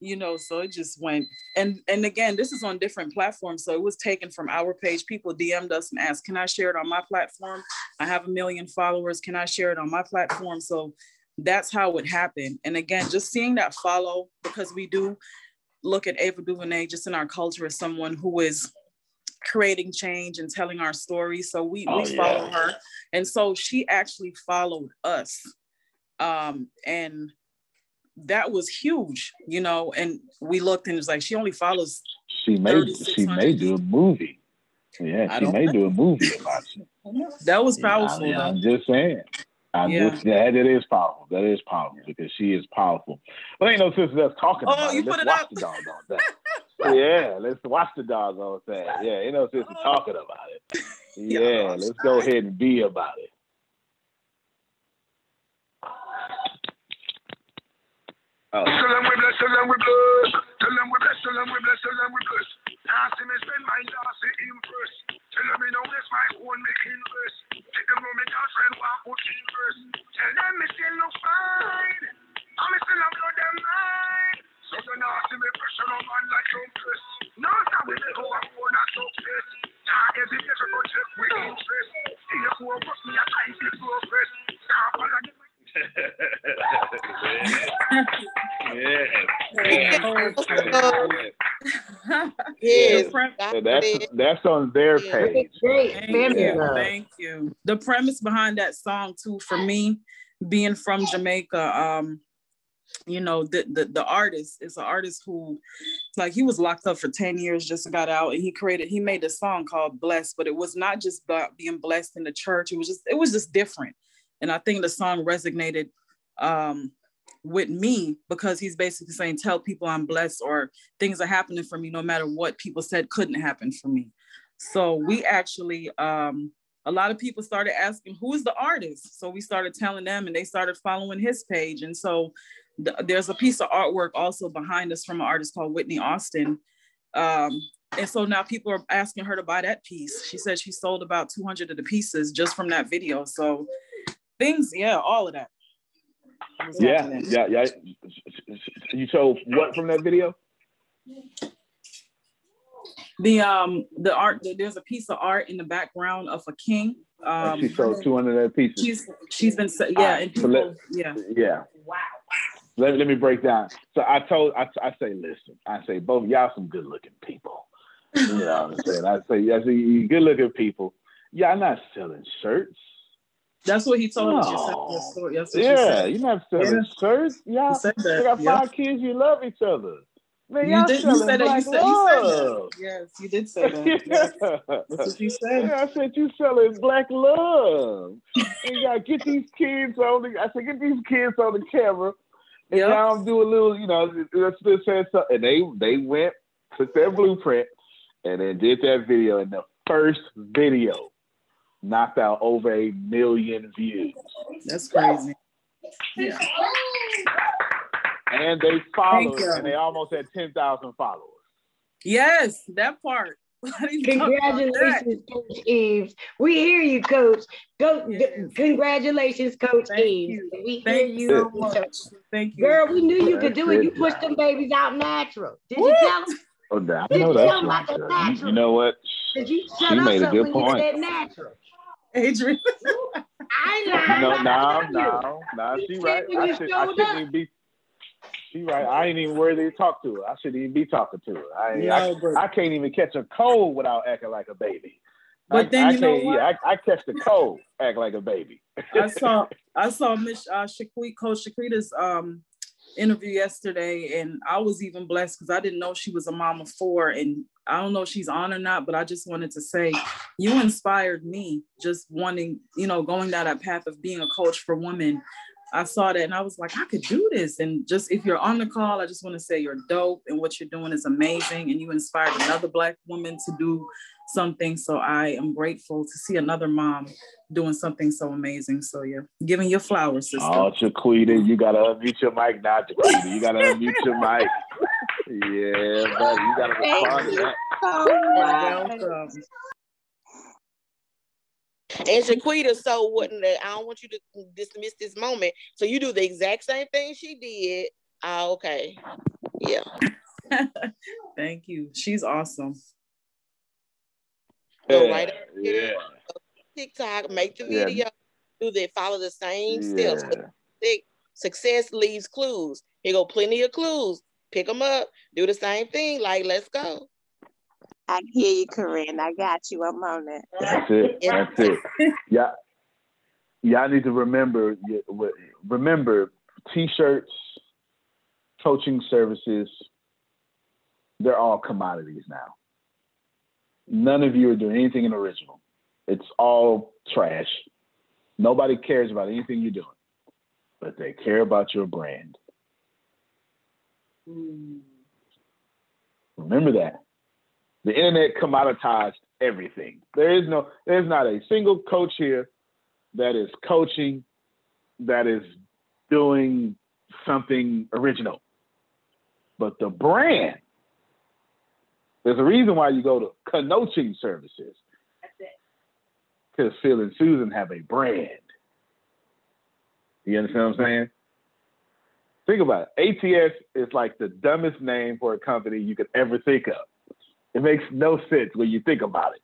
You know, so it just went. And and again, this is on different platforms. So it was taken from our page. People D M'd us and asked, can I share it on my platform? I have a million followers. Can I share it on my platform? So that's how it happened. And again, just seeing that follow, because we do look at Ava DuVernay just in our culture as someone who is creating change and telling our story. So we, oh, we yeah. follow her. And so she actually followed us. Um, and that was huge, you know, and we looked and it was like, she only follows. She may, she may do a movie. Yeah, she may know. do a movie about you. That was powerful. Yeah, I mean, I'm just saying. I yeah. just, yeah, that is powerful. That is powerful because she is powerful. But ain't no sense of us talking oh, about you it. Put let's it watch up. The dogs on that. Yeah, let's watch the dogs on that. Yeah, ain't no sense of talking about it. Yeah, yeah let's go ahead and be about it. Oh. Yeah. Yeah. Oh, yeah. Yes. So that's that's on their yeah. page. Thank you. Thank you. The premise behind that song too, for me, being from Jamaica, um, you know, the the, the artist is an artist who, like, he was locked up for ten years, just got out, and he created, he made a song called Blessed, but it was not just about being blessed in the church. It was just, it was just different. And I think the song resonated um, with me because he's basically saying, tell people I'm blessed or things are happening for me no matter what people said couldn't happen for me. So we actually, um, a lot of people started asking, who is the artist? So we started telling them and they started following his page. And so th there's a piece of artwork also behind us from an artist called Whitney Austin. Um, and so now people are asking her to buy that piece. She said she sold about two hundred of the pieces just from that video. So things, yeah, all of that. Yeah, yeah, yeah. You sold what from that video? The um the art the, there's a piece of art in the background of a king. Um, she sold two hundred of pieces. She's she's been yeah, right, and people, so let, yeah yeah wow. Let let me break down. So I told I I say listen I say both y'all some good looking people. You know what I'm saying? I say I say you good looking people. Y'all not selling shirts. That's what he told us. No. You yeah, you're not selling yeah. shirts. Y'all got yeah. five kids. You love each other. Man, you, did, you said that. You said, you said that. Yes, you did say that. Yes. Yeah. That's what you said. Yeah, I said you selling black love. And y'all get these kids on the. I said get these kids on the camera. And yep. y'all do a little, you know, let's just say something. And they they went took their blueprint and then did that video. And the first video knocked out over a million views. That's crazy. Yeah. And they followed, and they almost had ten thousand followers. Yes, that part. Congratulations, that? Coach Eves. We hear you, Coach. Go, yes. Congratulations, Coach Thank Eves. You. We Thank hear you. you so much. Thank you. Girl, we knew you could do it. You pushed them babies out natural. Did what? you tell them? Oh, no, I know Did you tell them about the natural? You know what? Did you shut she up made a good point. You said natural? Adrian. I lied. No, no, no, no. She right. I, should, I shouldn't even be. She right. I ain't even worthy to talk to her. I shouldn't even be talking to her. I, no, I, I can't even catch a cold without acting like a baby. But I, then I you know what? Yeah, I, I catch the cold, act like a baby. I saw. I saw Miss uh, Shaquita, Coach Shaquita's um, interview yesterday, and I was even blessed because I didn't know she was a mom of four, and I don't know if she's on or not, but I just wanted to say you inspired me just wanting, you know, going down that path of being a coach for women. I saw that and I was like, I could do this. And just if you're on the call, I just want to say you're dope and what you're doing is amazing. And you inspired another Black woman to do something. So I am grateful to see another mom doing something so amazing. So yeah, giving your flowers, sister. Oh, Jaquita, you got to unmute your mic now, Jaquita. You got to unmute your mic. Yeah, buddy, you got to be part of that. Oh, and Shaquita so wouldn't. I don't want you to dismiss this moment. So you do the exact same thing she did. Ah, okay. Yeah. Thank you. She's awesome. Yeah. Go right up here, yeah. TikTok, make the video. Yeah. Do they follow the same yeah. steps? Success leaves clues. Here go plenty of clues. Pick them up. Do the same thing. Like, let's go. I hear you, Corinne. I got you. I'm on it. That's it. That's it. Yeah, y'all need to remember. Remember, t-shirts, coaching services. They're all commodities now. None of you are doing anything original. It's all trash. Nobody cares about anything you're doing, but they care about your brand. Mm. Remember that. The internet commoditized everything. There is no, there's not a single coach here that is coaching, that is doing something original. But the brand, there's a reason why you go to coaching services. That's it. Because Phil and Susan have a brand. You understand what I'm saying? Think about it. A T S is like the dumbest name for a company you could ever think of. It makes no sense when you think about it.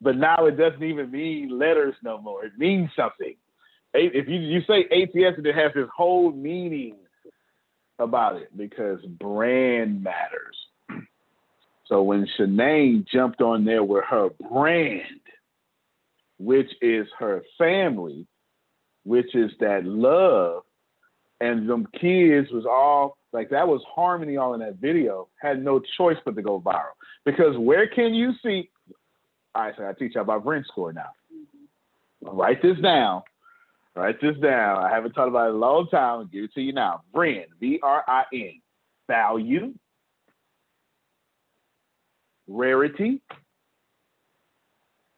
But now it doesn't even mean letters no more. It means something. If you, you say A T S, it has this whole meaning about it because brand matters. So when Shanae jumped on there with her brand, which is her family, which is that love, and them kids was all, like that was harmony all in that video, had no choice but to go viral. Because where can you see, all right, so I teach y'all about brand score now. I'll write this down. Write this down. I haven't talked about it in a long time. I'll give it to you now. Brin, V R I N. Value. Rarity.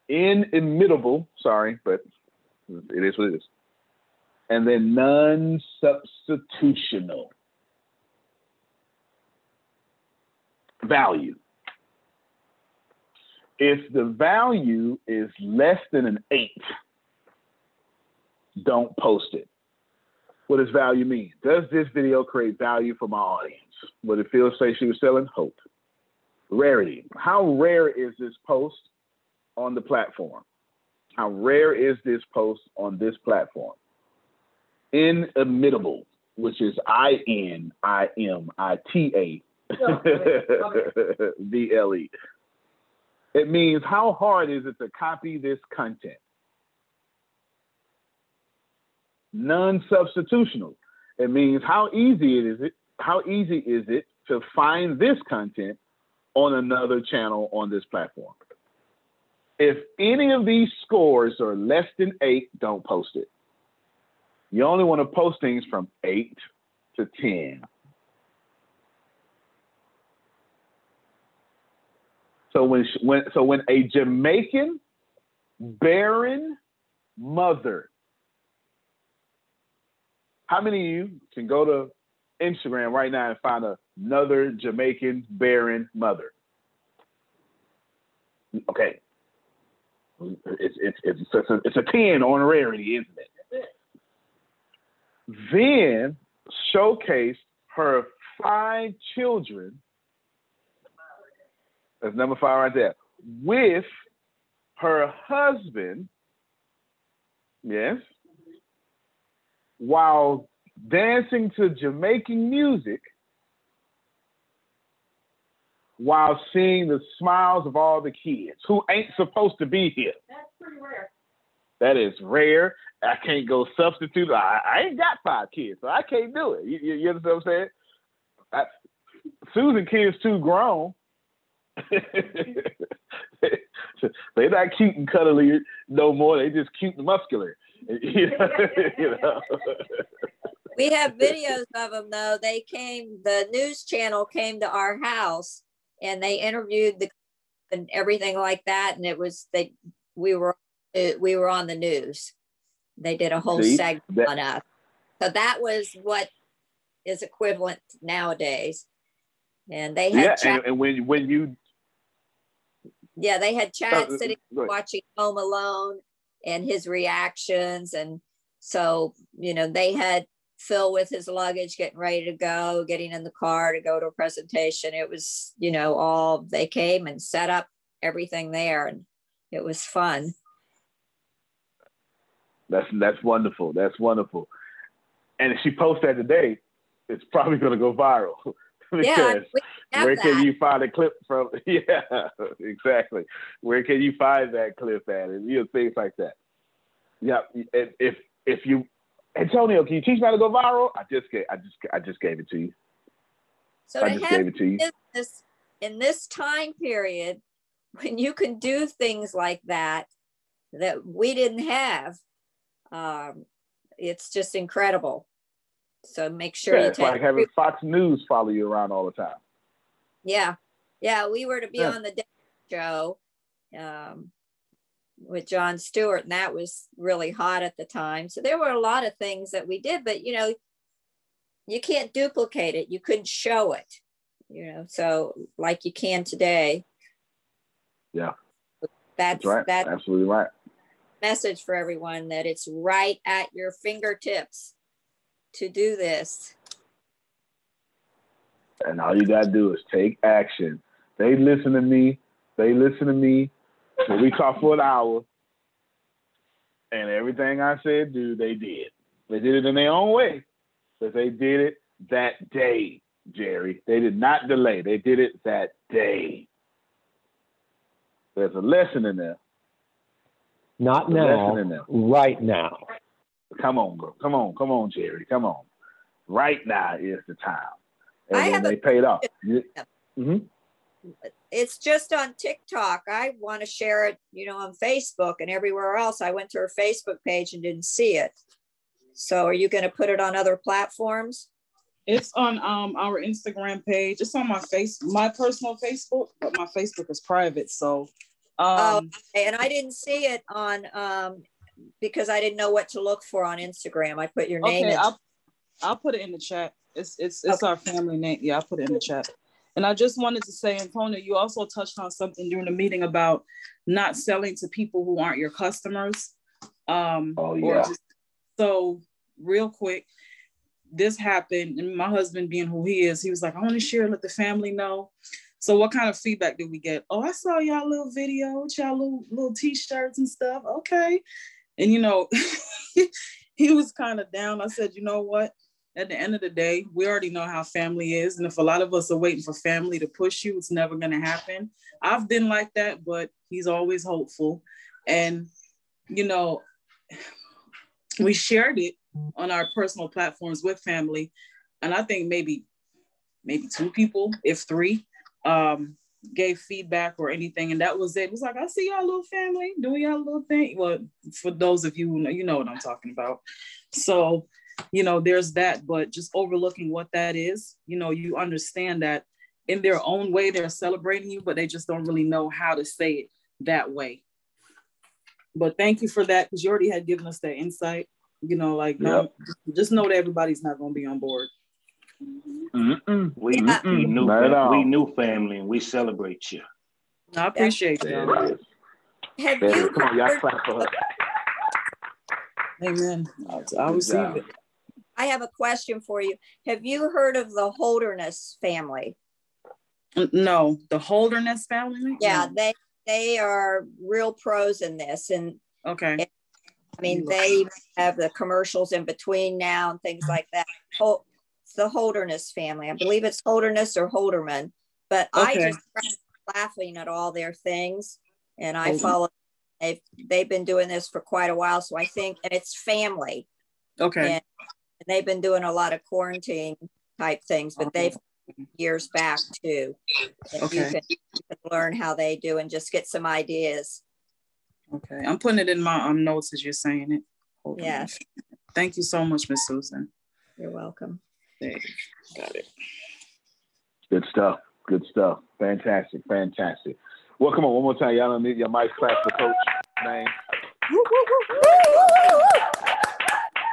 Inimitable. Sorry, but it is what it is. And then non-substitutional. Value. If the value is less than an eight, don't post it. What does value mean? Does this video create value for my audience? What did Phil say she was selling? Hope. Rarity. How rare is this post on the platform? How rare is this post on this platform? Inimitable, which is I N I M I T A B L E. It means how hard is it to copy this content? Non-substitutional. It means how easy it is it, how easy is it to find this content on another channel on this platform? If any of these scores are less than eight, don't post it. You only want to post things from eight to ten. So when, when so when a Jamaican barren mother, how many of you can go to Instagram right now and find another Jamaican barren mother? Okay, it's it's it's it's a, it's a ten on rarity, isn't it? Then showcased her five children. That's number five right there. With her husband, yes, while dancing to Jamaican music, while seeing the smiles of all the kids who ain't supposed to be here. That's pretty rare. That is rare. I can't go substitute. I, I ain't got five kids, so I can't do it. You, you, you understand what I'm saying? I, Susan kids too grown. They're not cute and cuddly no more. They just cute and muscular. You know? You know? We have videos of them though. They came, the news channel came to our house and they interviewed the and everything like that. And it was that we were we were on the news. They did a whole See, segment that, on us. So that was what is equivalent nowadays. And they had yeah, chat and, and when when you yeah, they had Chad uh, sitting watching Home Alone and his reactions. And so, you know, they had Phil with his luggage, getting ready to go, getting in the car to go to a presentation. It was, you know, all they came and set up everything there. And it was fun. That's, that's wonderful. That's wonderful. And if she posts that today, it's probably going to go viral. Yeah, where that. can you find a clip from? Yeah, exactly. Where can you find that clip at? And you know, things like that. Yeah, and if if you, Antonio, can you teach me how to go viral? I just gave, I just I just gave it to you. So I just gave it to you. This, in this time period, when you can do things like that that we didn't have, um, it's just incredible. So make sure yeah, you it's take like having Fox News follow you around all the time. Yeah. Yeah. We were to be yeah. on the Daily Show um, with Jon Stewart, and that was really hot at the time. So there were a lot of things that we did, but you know, you can't duplicate it. You couldn't show it, you know, so like you can today. Yeah. That's, that's right. That's absolutely right. Message for everyone that it's right at your fingertips to do this. And all you gotta do is take action. They listen to me, they listen to me. So we talked for an hour and everything I said, dude, they did. They did it in their own way, but they did it that day, Jerry. They did not delay, they did it that day. There's a lesson in there. Not now, in there. Right now. Come on, girl. Come on, come on, Jerry. Come on. Right now is the time. And I have they a, paid off. Mm-hmm. It's just on TikTok. I want to share it, you know, on Facebook and everywhere else. I went to her Facebook page and didn't see it. So are you going to put it on other platforms? It's on um, our Instagram page. It's on my face, my personal Facebook, but my Facebook is private. So, um, oh, and I didn't see it on um, because I didn't know what to look for on Instagram. I put your name. Okay, in. I'll, I'll put it in the chat. It's it's it's okay. Our family name. Yeah, I'll put it in the chat. And I just wanted to say, Antonio, you also touched on something during the meeting about not selling to people who aren't your customers. Um, oh yeah. Or just, so real quick. This happened, and my husband being who he is, he was like, I want to share, let the family know. So what kind of feedback did we get? Oh, I saw y'all little video, y'all little, little t-shirts and stuff. Okay. And, you know, he was kind of down. I said, you know what? At the end of the day, we already know how family is. And if a lot of us are waiting for family to push you, it's never going to happen. I've been like that, but he's always hopeful. And, you know, we shared it on our personal platforms with family, and I think maybe maybe two people, if three, um gave feedback or anything, and that was it. It was like, I see y'all little family doing y'all little thing. Well, for those of you who know, you know what I'm talking about. So, you know, there's that. But just overlooking what that is, you know, you understand that in their own way they're celebrating you, but they just don't really know how to say it that way. But thank you for that, because you already had given us that insight. You know, like, no, yep. Just know that everybody's not going to be on board. Mm-mm. We, yeah. mm-mm. We, knew fam- we knew family, and we celebrate you. I appreciate yeah. that. Have there you come on, y'all clap for her. Amen. I'll, I'll receive it. I have a question for you. Have you heard of the Holderness family? No, the Holderness family? Yeah, no. they they are real pros in this. And okay. And I mean, they have the commercials in between now and things like that. Hol- the Holderness family. I believe it's Holderness or Holderman, but okay. I just started laughing at all their things. And I follow, they've, they've been doing this for quite a while. So I think, and it's family. Okay. And they've been doing a lot of quarantine type things, but they've years back too. Okay. You can, you can learn how they do and just get some ideas. Okay, I'm putting it in my um, notes as you're saying it. Hold yes. On. Thank you so much, Miss Susan. You're welcome. There, got it. Good stuff. Good stuff. Fantastic. Fantastic. Well, come on, one more time. Y'all don't need your mic clap for Coach. Man. Woo, woo, woo, woo,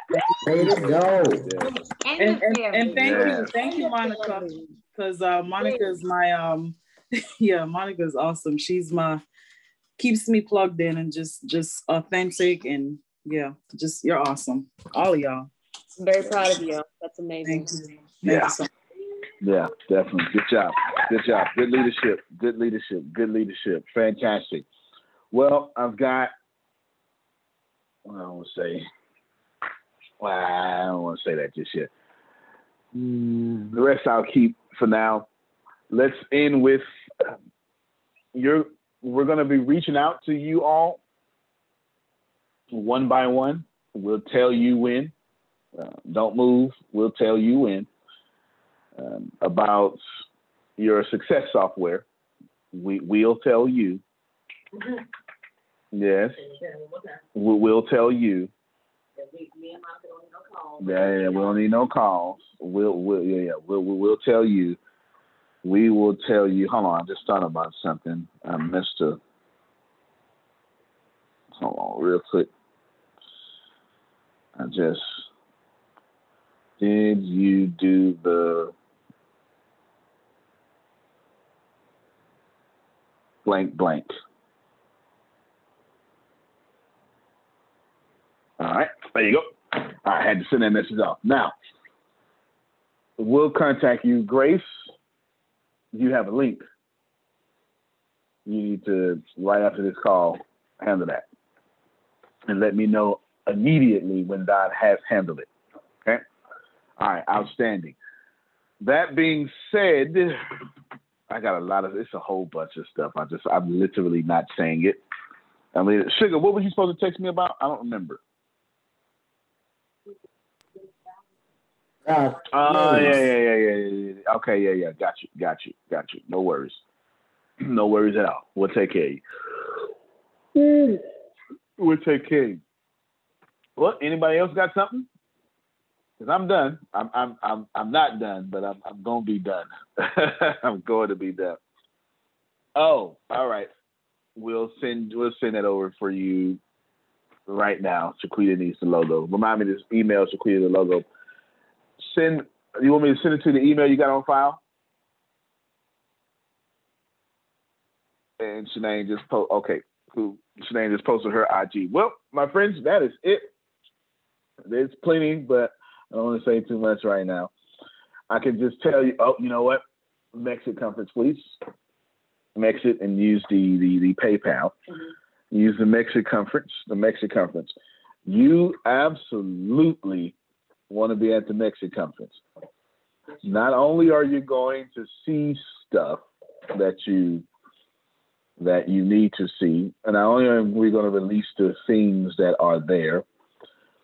woo. Way to go. And, and, and thank yeah. you. Thank you, Monica. Because uh, Monica is my, um, yeah, Monica is awesome. She's my, keeps me plugged in and just just authentic, and yeah, just you're awesome, all of y'all. I'm very proud of you. That's amazing. Thank you. Yeah, thank you so yeah, definitely. Good job. Good job. Good leadership. Good leadership. Good leadership. Fantastic. Well, I've got. I don't want to say. Well, I don't want to say that just yet. The rest I'll keep for now. Let's end with your. We're going to be reaching out to you all one by one. We'll tell you when. Uh, don't move. We'll tell you when. Um, about your success software. We, we'll tell you. Mm-hmm. Yes. We, we'll tell you. We, me and Monica don't need no calls. Yeah, yeah, we don't need no calls. We'll, we'll, yeah, yeah. We'll, we'll tell you. We will tell you, hold on, I just thought about something. I missed a, hold on real quick. I just, did you do the blank blank? All right, there you go. I had to send that message off. Now, we'll contact you, Grace. You have a link. You need to, right after this call, handle that. And let me know immediately when God has handled it. Okay? All right. Outstanding. That being said, I got a lot of, it's a whole bunch of stuff. I just, I'm literally not saying it. I mean, Sugar, what were you supposed to text me about? I don't remember. Oh, uh, yeah, yeah, yeah, yeah, yeah. Okay, yeah, yeah. Got you, got you, got you. No worries. No worries at all. We'll take care of you. We'll take care of you. What? Anybody else got something? Because I'm done. I'm I'm I'm I'm not done, but I'm I'm gonna be done. I'm going to be done. Oh, all right. We'll send we'll send that over for you right now. Shaquita needs the logo. Remind me to email Shaquita the logo. Send. You want me to send it to the email you got on file? And Shanae just post. Okay, cool. Shanae just posted her I G. Well, my friends, that is it. There's plenty, but I don't want to say too much right now. I can just tell you, oh, you know what? MExit conference, please. MExit and use the the, the PayPal. Mm-hmm. Use the MExit conference, the MExit conference. You absolutely want to be at the MExit conference. Not only are you going to see stuff that you that you need to see, and not only are we going to release the themes that are there,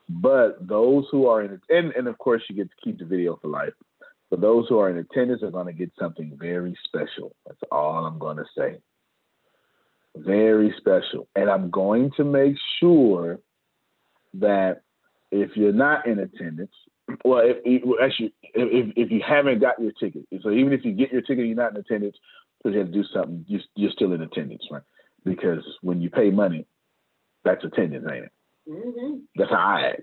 but those who are in it, and, and of course you get to keep the video for life. But those who are in attendance are going to get something very special. That's all I'm going to say. Very special. And I'm going to make sure that if you're not in attendance, well, if, if, actually, if, if you haven't got your ticket, so even if you get your ticket and you're not in attendance, because you have to do something, you're, you're still in attendance, right? Because when you pay money, that's attendance, ain't it? Mm-hmm. That's how I act.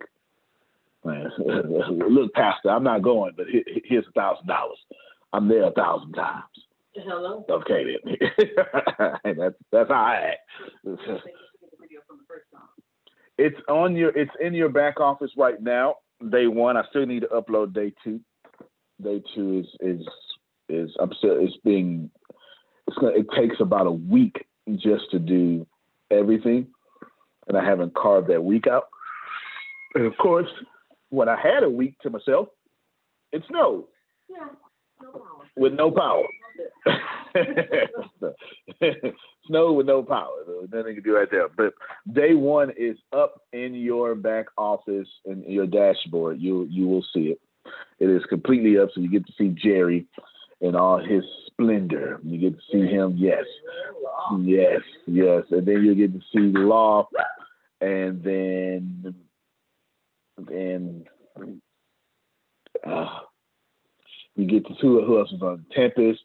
Man, look, Pastor, I'm not going, but here's a thousand dollars. I'm there a thousand times. Hello. Okay, then. that's that's how I act. It's on your. It's in your back office right now. Day one. I still need to upload day two. Day two is is is. I'm still. It's being. It's gonna. It takes about a week just to do everything, and I haven't carved that week out. And of course, when I had a week to myself, it snowed. Yeah, no power. With no power. Snow with no power. Nothing to do right there. But day one is up in your back office and your dashboard. You you will see it. It is completely up, so you get to see Jerry in all his splendor. You get to see him. Yes, yes, yes. And then you get to see Law, and then. And uh, you get to who, who else was on Tempest.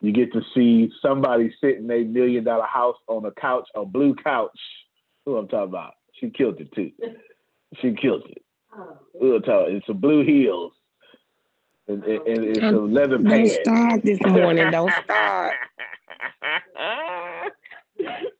You get to see somebody sitting a million dollar house on a couch, a blue couch. Who I'm talking about? She killed it too. She killed it. Oh. Who I'm talking? It's a blue heels and, and, and it's I'm, a leather pants. Don't start this morning. Don't start.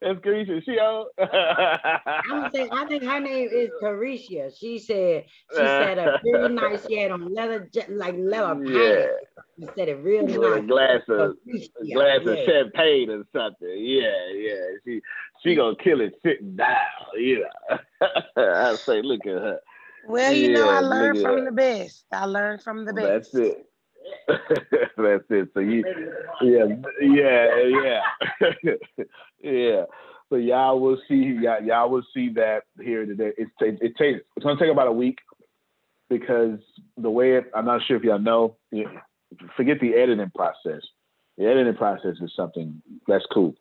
That's Caricia. She old. I think I think her name is Caricia. She said she said a pretty nice. She had on leather, like leather pants. Yeah. She said it real nice. With a glass of a glass yeah. of champagne or something. Yeah, yeah. She she gonna kill it sitting down. You know. I say, look at her. Well, yeah, you know, I learned from her. the best. I learned from the best. That's it. That's it. So you, yeah, yeah, yeah, yeah. So y'all will see, y'all, y'all will see that here today. It, it, it takes. It's gonna take about a week because the way it, I'm not sure if y'all know. Forget the editing process. The editing process is something that's cool.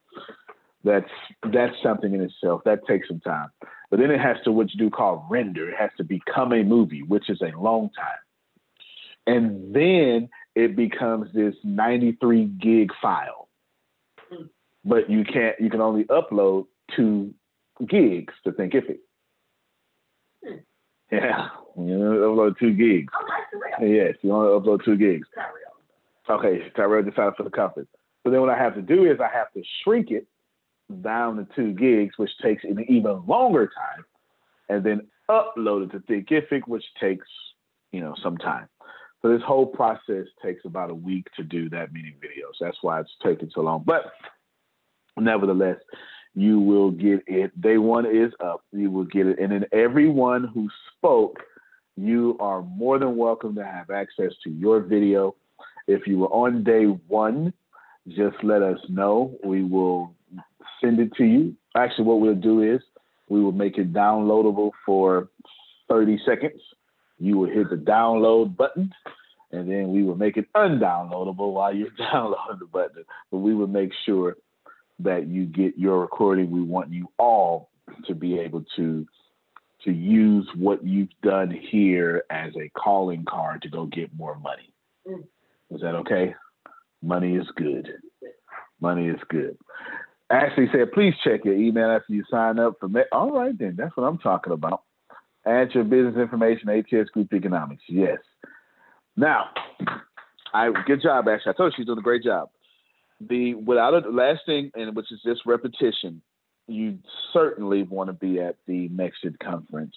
That's that's something in itself. That takes some time. But then it has to what you do call render. It has to become a movie, which is a long time. And then it becomes this ninety-three gig file, but you can't. You can only upload two gigs to Thinkific. Hmm. Yeah, you only upload two gigs. Oh, yes, you only upload two gigs. Tyrell. Okay, Tyrell decided for the conference. So then what I have to do is I have to shrink it down to two gigs, which takes an even longer time, and then upload it to Thinkific, which takes you know some time. So this whole process takes about a week to do that many videos. That's why it's taking so long. But nevertheless, you will get it. Day one is up. You will get it. And then everyone who spoke, you are more than welcome to have access to your video. If you were on day one, just let us know. We will send it to you. Actually, what we'll do is we will make it downloadable for thirty seconds. You will hit the download button, and then we will make it undownloadable while you're downloading the button. But we will make sure that you get your recording. We want you all to be able to to use what you've done here as a calling card to go get more money. Mm. Is that okay? Money is good. Money is good. Ashley said, please check your email after you sign up for me. All right, then. That's what I'm talking about. Add your business information, A T S Group Economics. Yes. Now, I good job, Ashley. I told you she's doing a great job. The without a last thing, and which is just repetition, you certainly want to be at the MExit conference.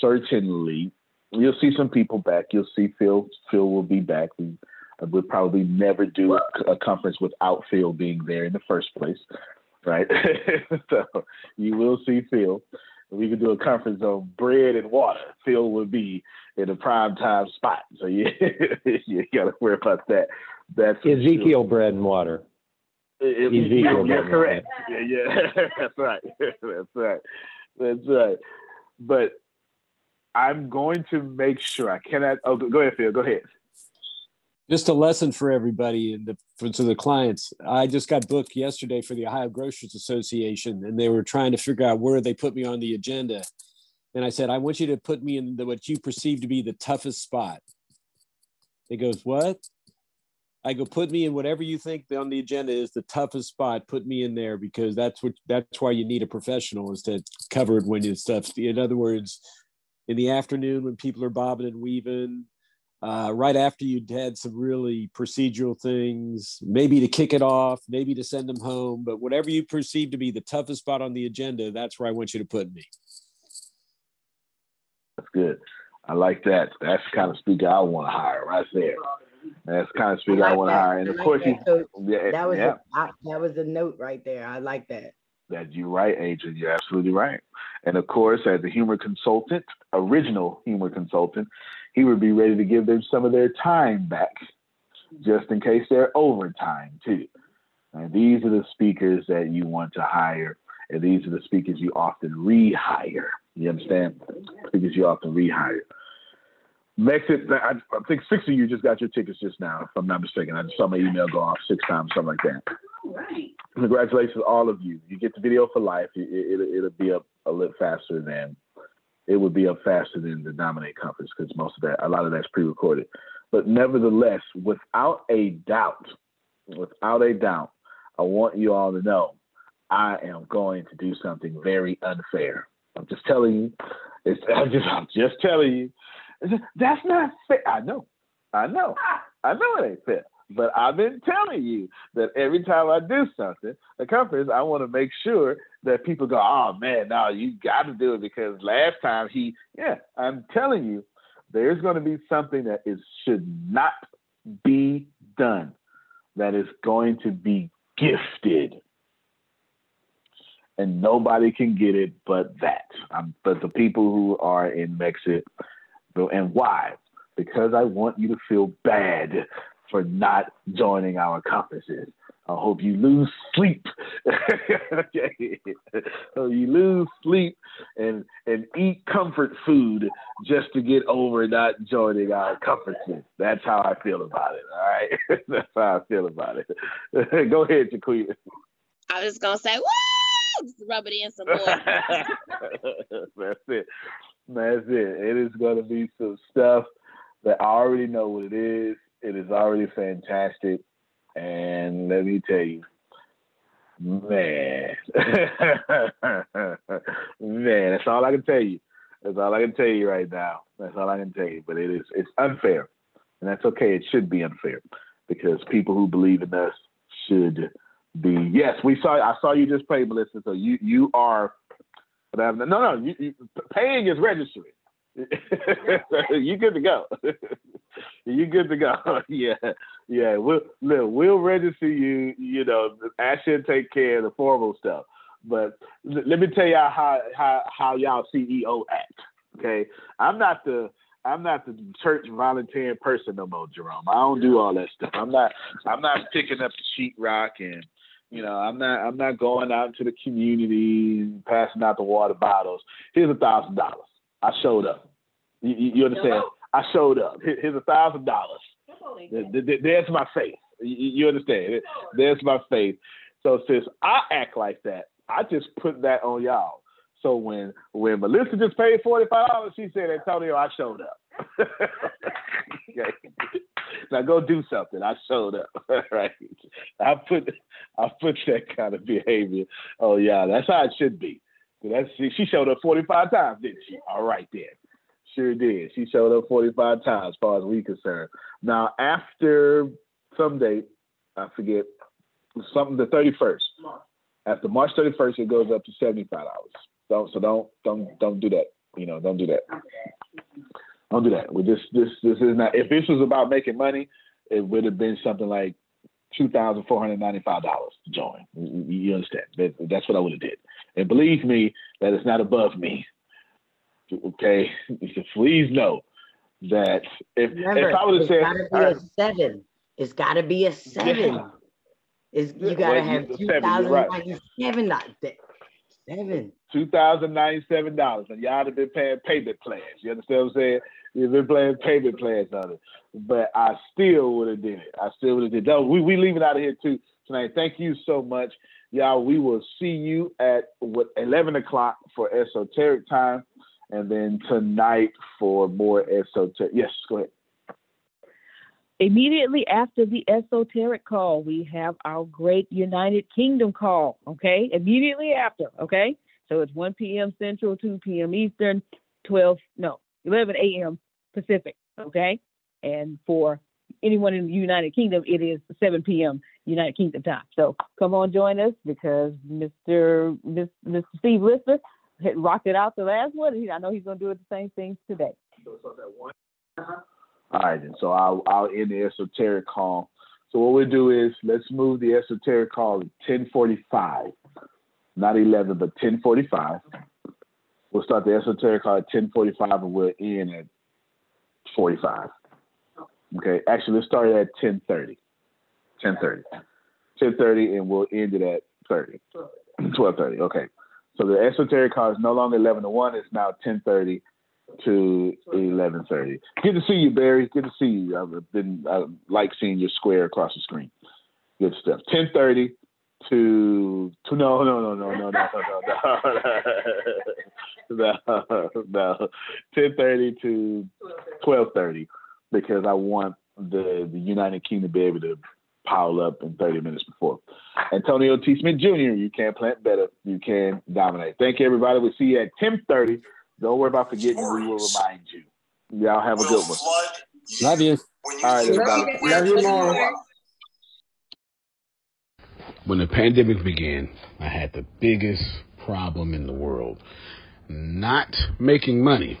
Certainly. You'll see some people back. You'll see Phil. Phil will be back. We would probably never do a, a conference without Phil being there in the first place, right? So you will see Phil. We could do a conference on bread and water. Phil would be in a prime time spot. So you, you got to worry about that. That's Ezekiel bread and water. It, it, Ezekiel, yeah, bread correct. Water. Yeah, yeah. That's right. That's right. That's right. But I'm going to make sure I cannot. Oh, go ahead, Phil. Go ahead. Just a lesson for everybody and the, for to the clients. I just got booked yesterday for the Ohio Grocers Association, and they were trying to figure out where they put me on the agenda. And I said, I want you to put me in the, what you perceive to be the toughest spot. They goes, what? I go, put me in whatever you think on the agenda is the toughest spot. Put me in there, because that's what that's why you need a professional, is to cover it when you stuff. In other words, in the afternoon when people are bobbing and weaving, uh, right after you'd had some really procedural things, maybe to kick it off, maybe to send them home, but whatever you perceive to be the toughest spot on the agenda, that's where I want you to put me. That's good. I like that. That's the kind of speaker I want to hire right there. That's the kind of speaker I, like I want to hire. And I of like course, that. So yeah, that was yeah. a, I, that was a note right there. I like that. That you're right, Adrian. You're absolutely right. And of course, as a humor consultant, original humor consultant, he would be ready to give them some of their time back, just in case they're overtime too. And these are the speakers that you want to hire, and these are the speakers you often rehire. You understand? Speakers you often rehire. MExit, I think six of you just got your tickets just now, if I'm not mistaken. I just saw my email go off six times, something like that. All right. Congratulations to all of you. You get the video for life. It, it, it'll be up a little faster than, it would be up faster than the Dominate Conference, because most of that, a lot of that's pre-recorded. But nevertheless, without a doubt, without a doubt, I want you all to know I am going to do something very unfair. I'm just telling you. It's, I'm, just, I'm just telling you. That's not fair. I know. I know. I know it ain't fair. But I've been telling you that every time I do something, the conference, I want to make sure that people go, oh, man, no, you got to do it because last time he, yeah, I'm telling you, there's going to be something that is should not be done that is going to be gifted. And nobody can get it but that. I'm, but the people who are in MExit. And why? Because I want you to feel bad for not joining our conferences. I hope you lose sleep. Okay. So you lose sleep and, and eat comfort food just to get over not joining our conferences. That's how I feel about it, all right? That's how I feel about it. Go ahead, Jaquita. I was going to say, woo! Just rub it in some more. That's it. That's it. It is going to be some stuff that I already know what it is. It is already fantastic. And let me tell you, man, man, that's all I can tell you. That's all I can tell you right now. That's all I can tell you. But it is, it's unfair. And that's okay. It should be unfair, because people who believe in us should be. Yes, we saw, I saw you just play, Melissa. So you, you are. But I'm, no, no, you, you, paying is registering. You good to go. You good to go. Yeah, yeah. We'll look, we'll register you. You know, Asher take care of the formal stuff. But l- let me tell y'all how how how y'all C E O act. Okay, I'm not the I'm not the church volunteering person no more, Jerome. I don't do all that stuff. I'm not I'm not picking up the sheetrock and. You know, I'm not I'm not going out into the community and passing out the water bottles. Here's a thousand dollars. I showed up. You, you, you understand? I showed up. Here's a thousand dollars. There's my faith. You, you understand? There's my faith. So since I act like that, I just put that on y'all. So when when Melissa just paid forty-five dollars, she said, Antonio, I showed up. Okay. Now go do something. I showed up. Right? I put I put that kind of behavior. Oh yeah, that's how it should be. That's, she showed up forty-five times, didn't she? All right then. Sure did. She showed up forty-five times, as far as we're concerned. Now, after some date, I forget, something the thirty-first. March. After March thirty-first, it goes up to seventy-five dollars. Don't, so don't don't don't do that. You know, don't do that. Don't do that. We just this this is not. If this was about making money, it would have been something like two thousand four hundred ninety-five dollars to join. You understand? That, that's what I would have did. And believe me, that it's not above me. Okay, so please know that if, Remember, if I would have said gotta be right, a seven, it's got to be a seven. Yeah. It's, you got to well, have two thousand ninety-seven dollars. Right. Seven. two thousand ninety-seven dollars, and y'all have been paying payment plans. You understand what I'm saying? You've been playing payment plans on it, but I still would have did it. I still would have did that. We we leaving out of here too tonight. Thank you so much, y'all. We will see you at what eleven o'clock for esoteric time. And then tonight for more esoteric. Yes, go ahead. Immediately after the esoteric call, we have our great United Kingdom call, okay? Immediately after, okay? So it's one p.m. Central, two p.m. Eastern, twelve, no, eleven a.m. Pacific, okay? And for anyone in the United Kingdom, it is seven p.m. United Kingdom time. So come on, join us, because Mister Mister Steve Lister had rocked it out the last one. I know he's going to do it the same thing today. Uh-huh. All right, then. So I'll, I'll end the esoteric call. So what we'll do is let's move the esoteric call to ten forty-five. Not eleven, but ten forty-five. We'll start the esoteric call at ten forty-five, and we'll end at forty-five. Okay, actually, let's start at ten thirty. ten thirty. ten thirty, and we'll end it at thirty. twelve thirty, okay. So the esoteric call is no longer eleven to one. It's now ten thirty to eleven thirty. Good to see you, Barry. Good to see you. I've been I like seeing your square across the screen. Good stuff. ten thirty to, to no no no no no no no no no no ten thirty to twelve thirty, because I want the the United Kingdom to be able to pile up in thirty minutes before. Antonio T. Smith Junior, you can plant better, you can dominate. Thank you, everybody. We'll see you at ten thirty. Don't worry about forgetting. We will remind you. Y'all have a good one. Love you. All right, everybody. Love you more. When the pandemic began, I had the biggest problem in the world. Not making money.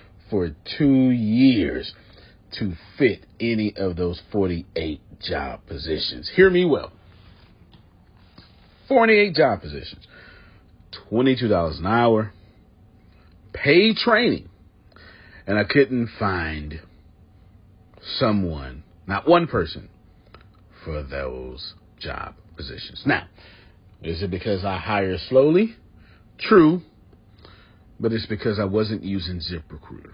for two years to fit any of those forty-eight job positions. Hear me well. forty-eight job positions, twenty-two dollars an hour, paid training, and I couldn't find someone, not one person, for those job positions. Now, is it because I hire slowly? True, but it's because I wasn't using ZipRecruiter,